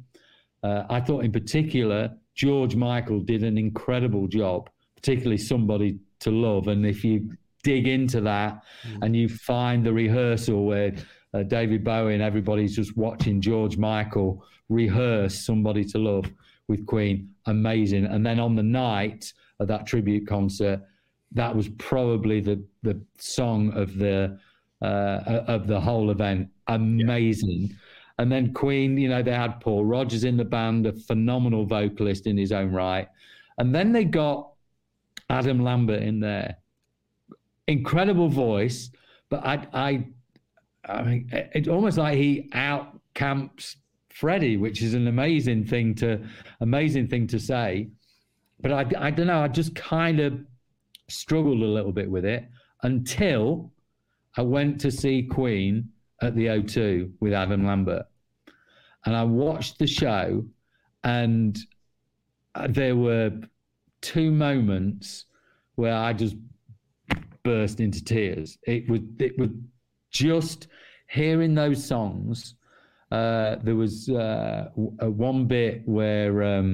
I thought in particular, George Michael did an incredible job, particularly Somebody to Love. And if you dig into that and you find the rehearsal where David Bowie and everybody's just watching George Michael rehearse Somebody to Love with Queen, amazing. And then on the night of that tribute concert, that was probably the song of the whole event. Amazing. Yeah. And then Queen, you know, they had Paul Rodgers in the band, a phenomenal vocalist in his own right. And then they got Adam Lambert in there. Incredible voice, but I mean, it's almost like he out-camps Freddie, which is an amazing thing to say. But I don't know, I just kind of struggled a little bit with it until I went to see Queen at the O2 with Adam Lambert. And I watched the show, and there were two moments where I just burst into tears. It was just hearing those songs. There was one bit where...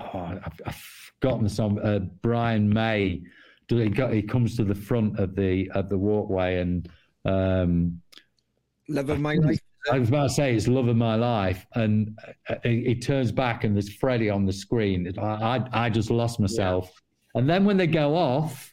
I've forgotten the song. Brian May, he comes to the front of the walkway and Love of My Life. I was about to say it's Love of My Life, and he turns back and there's Freddie on the screen. I just lost myself. Yeah. And then when they go off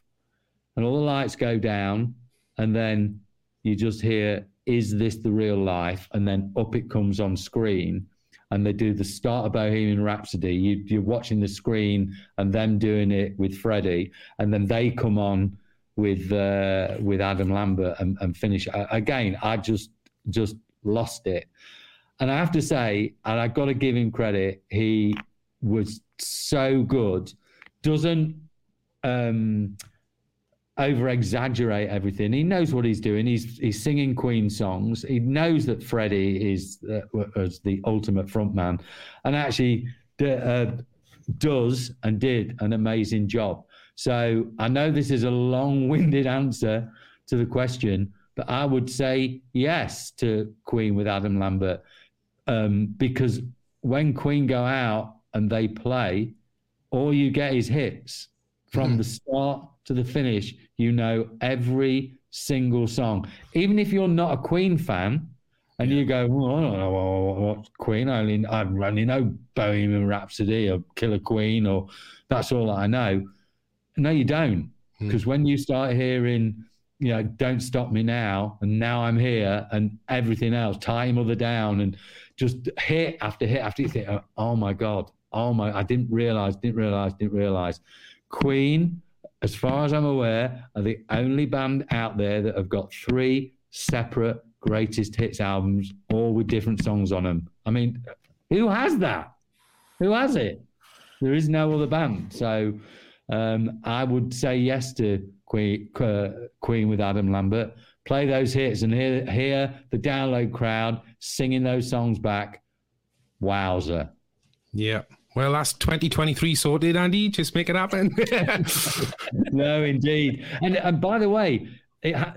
and all the lights go down, and then you just hear, "Is this the real life?" And then up it comes on screen. And they do the start of Bohemian Rhapsody. You're watching the screen and them doing it with Freddie, and then they come on with Adam Lambert and finish. Again, I just lost it. And I have to say, and I've got to give him credit, he was so good. Doesn't over-exaggerate everything. He knows what he's doing. He's singing Queen songs. He knows that Freddie is the ultimate frontman, and actually does and did an amazing job. So I know this is a long-winded answer to the question, but I would say yes to Queen with Adam Lambert, because when Queen go out and they play, all you get is hits from the start to the finish. You know every single song. Even if you're not a Queen fan, and you go, well, I don't know what Queen, I only know Bohemian Rhapsody or Killer Queen, or that's all I know. No, you don't. Because when you start hearing, you know, Don't Stop Me Now and Now I'm Here and everything else, Tie Mother Down, and just hit after hit after, you think, oh my God, oh my, I didn't realise. Queen, as far as I'm aware, are the only band out there that have got 3 separate greatest hits albums, all with different songs on them. I mean, who has that? Who has it? There is no other band. So I would say yes to Queen with Adam Lambert. Play those hits and hear the Download crowd singing those songs back. Wowzer. Yeah. Well, that's 2023 sorted, Andy. Just make it happen. No, indeed. And by the way,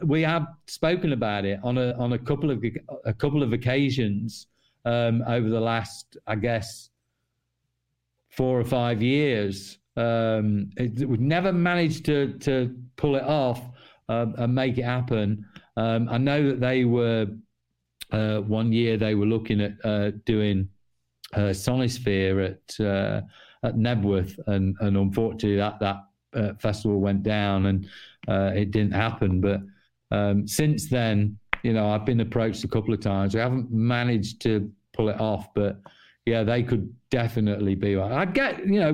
we have spoken about it on a couple of occasions over the last, I guess, 4 or 5 years. We've never managed to pull it off and make it happen. I know that they were, one year they were looking at doing Sonisphere at Nebworth, and unfortunately that festival went down and it didn't happen. But since then, you know, I've been approached a couple of times. We haven't managed to pull it off, but yeah, they could definitely be right.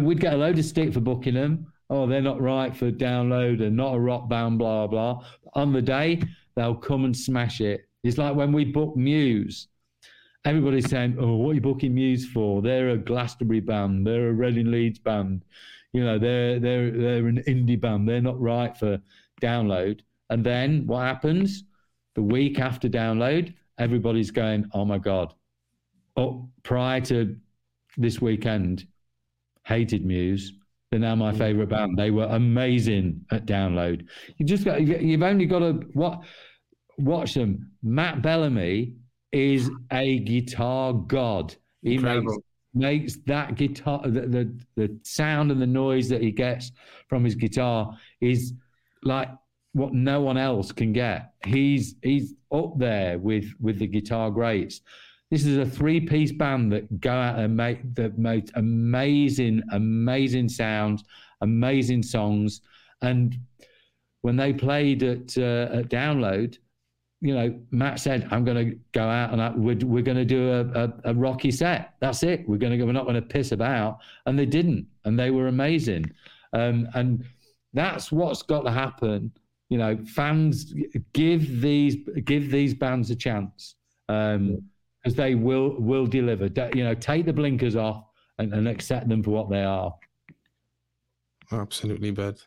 We'd get a load of stick for booking them. Oh, they're not right for Download and not a rock band, blah, blah. On the day, they'll come and smash it. It's like when we book Muse. Everybody's saying, oh, what are you booking Muse for? They're a Glastonbury band. They're a Reading Leeds band. You know, they're an indie band. They're not right for Download. And then what happens? The week after Download, everybody's going, oh, my God. Oh, prior to this weekend, hated Muse. They're now my favourite band. They were amazing at Download. You've only got to watch them. Matt Bellamy is a guitar god. He makes that guitar, the sound and the noise that he gets from his guitar is like what no one else can get. He's up there with the guitar greats. This is a 3-piece band that go out and make the most amazing sounds, amazing songs. And when they played at Download, you know, Matt said, "I'm going to go out and we're going to do a rocky set. That's it. We're not going to piss about." And they didn't, and they were amazing. And that's what's got to happen. You know, fans, give these bands a chance. Because they will deliver. You know, take the blinkers off and accept them for what they are. Absolutely, bud.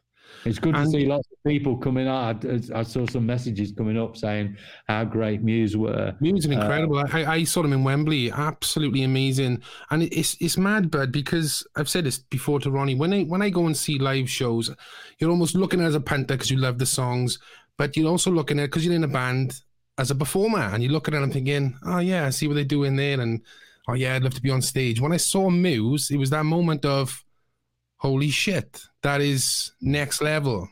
It's good to see lots of people coming out. I saw some messages coming up saying how great Muse were. Muse are incredible. I saw them in Wembley. Absolutely amazing. And it's mad, bud, because I've said this before to Ronnie. When I go and see live shows, you're almost looking at it as a punter because you love the songs, but you're also looking at it because you're in a band as a performer, and you're looking at them thinking, oh yeah, I see what they're doing there, and oh yeah, I'd love to be on stage. When I saw Muse, it was that moment of, holy shit, that is next level.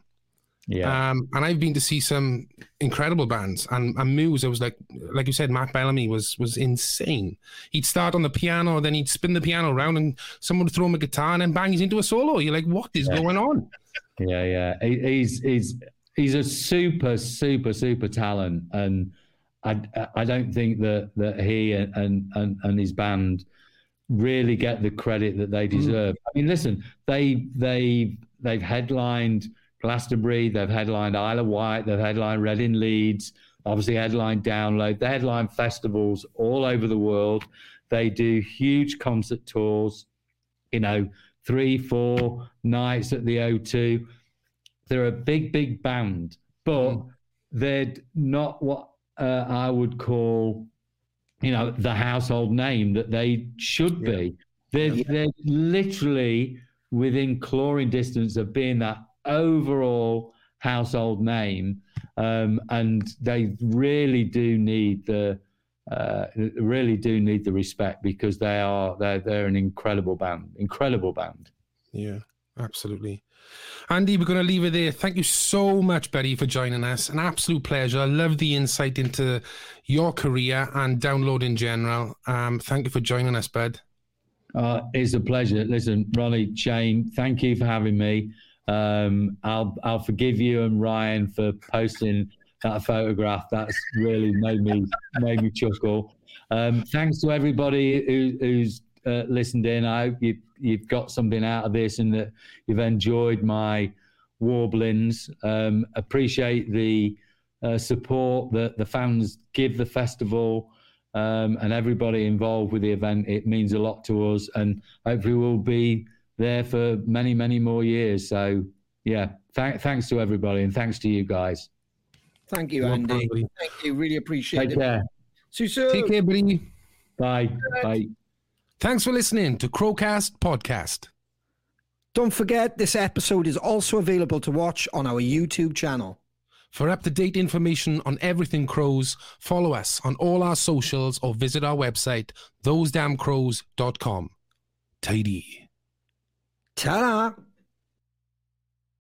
Yeah. And I've been to see some incredible bands, and Muse, I was like you said, Matt Bellamy was insane. He'd start on the piano, then he'd spin the piano around, and someone would throw him a guitar, and then bang, he's into a solo. You're like, what is going on? Yeah, yeah. He's a super talent, and I don't think that he and his band really get the credit that they deserve. I mean, listen, they've headlined Glastonbury, they've headlined Isle of Wight, they've headlined Reading Leeds, obviously headlined Download, they headline festivals all over the world. They do huge concert tours, you know, 3-4 nights at the O2. They're a big band, but they're not what I would call, you know, the household name that they should be. They're literally within clawing distance of being that overall household name, and they really do need the respect, because they're an incredible band. Yeah, absolutely. Andy, we're going to leave it there. Thank you so much, Betty, for joining us. An absolute pleasure. I love the insight into your career and Download in general. Thank you for joining us, bud. It's a pleasure. Listen, Ronnie, Shane, thank you for having me. I'll forgive you and Ryan for posting that photograph. That's really made me chuckle. Thanks to everybody who's listened in. I hope you've got something out of this and that you've enjoyed my warblings. Appreciate the support that the fans give the festival, and everybody involved with the event. It means a lot to us, and hopefully we'll be there for many, many more years. So yeah, thanks to everybody, and thanks to you guys. Thank you, Andy. Thank you. Really appreciate it. Care. Take care, buddy. Bye. Bye. Thanks for listening to Crowcast Podcast. Don't forget, this episode is also available to watch on our YouTube channel. For up-to-date information on everything Crows, follow us on all our socials or visit our website, thosedamncrows.com. Tidy. Ta-da!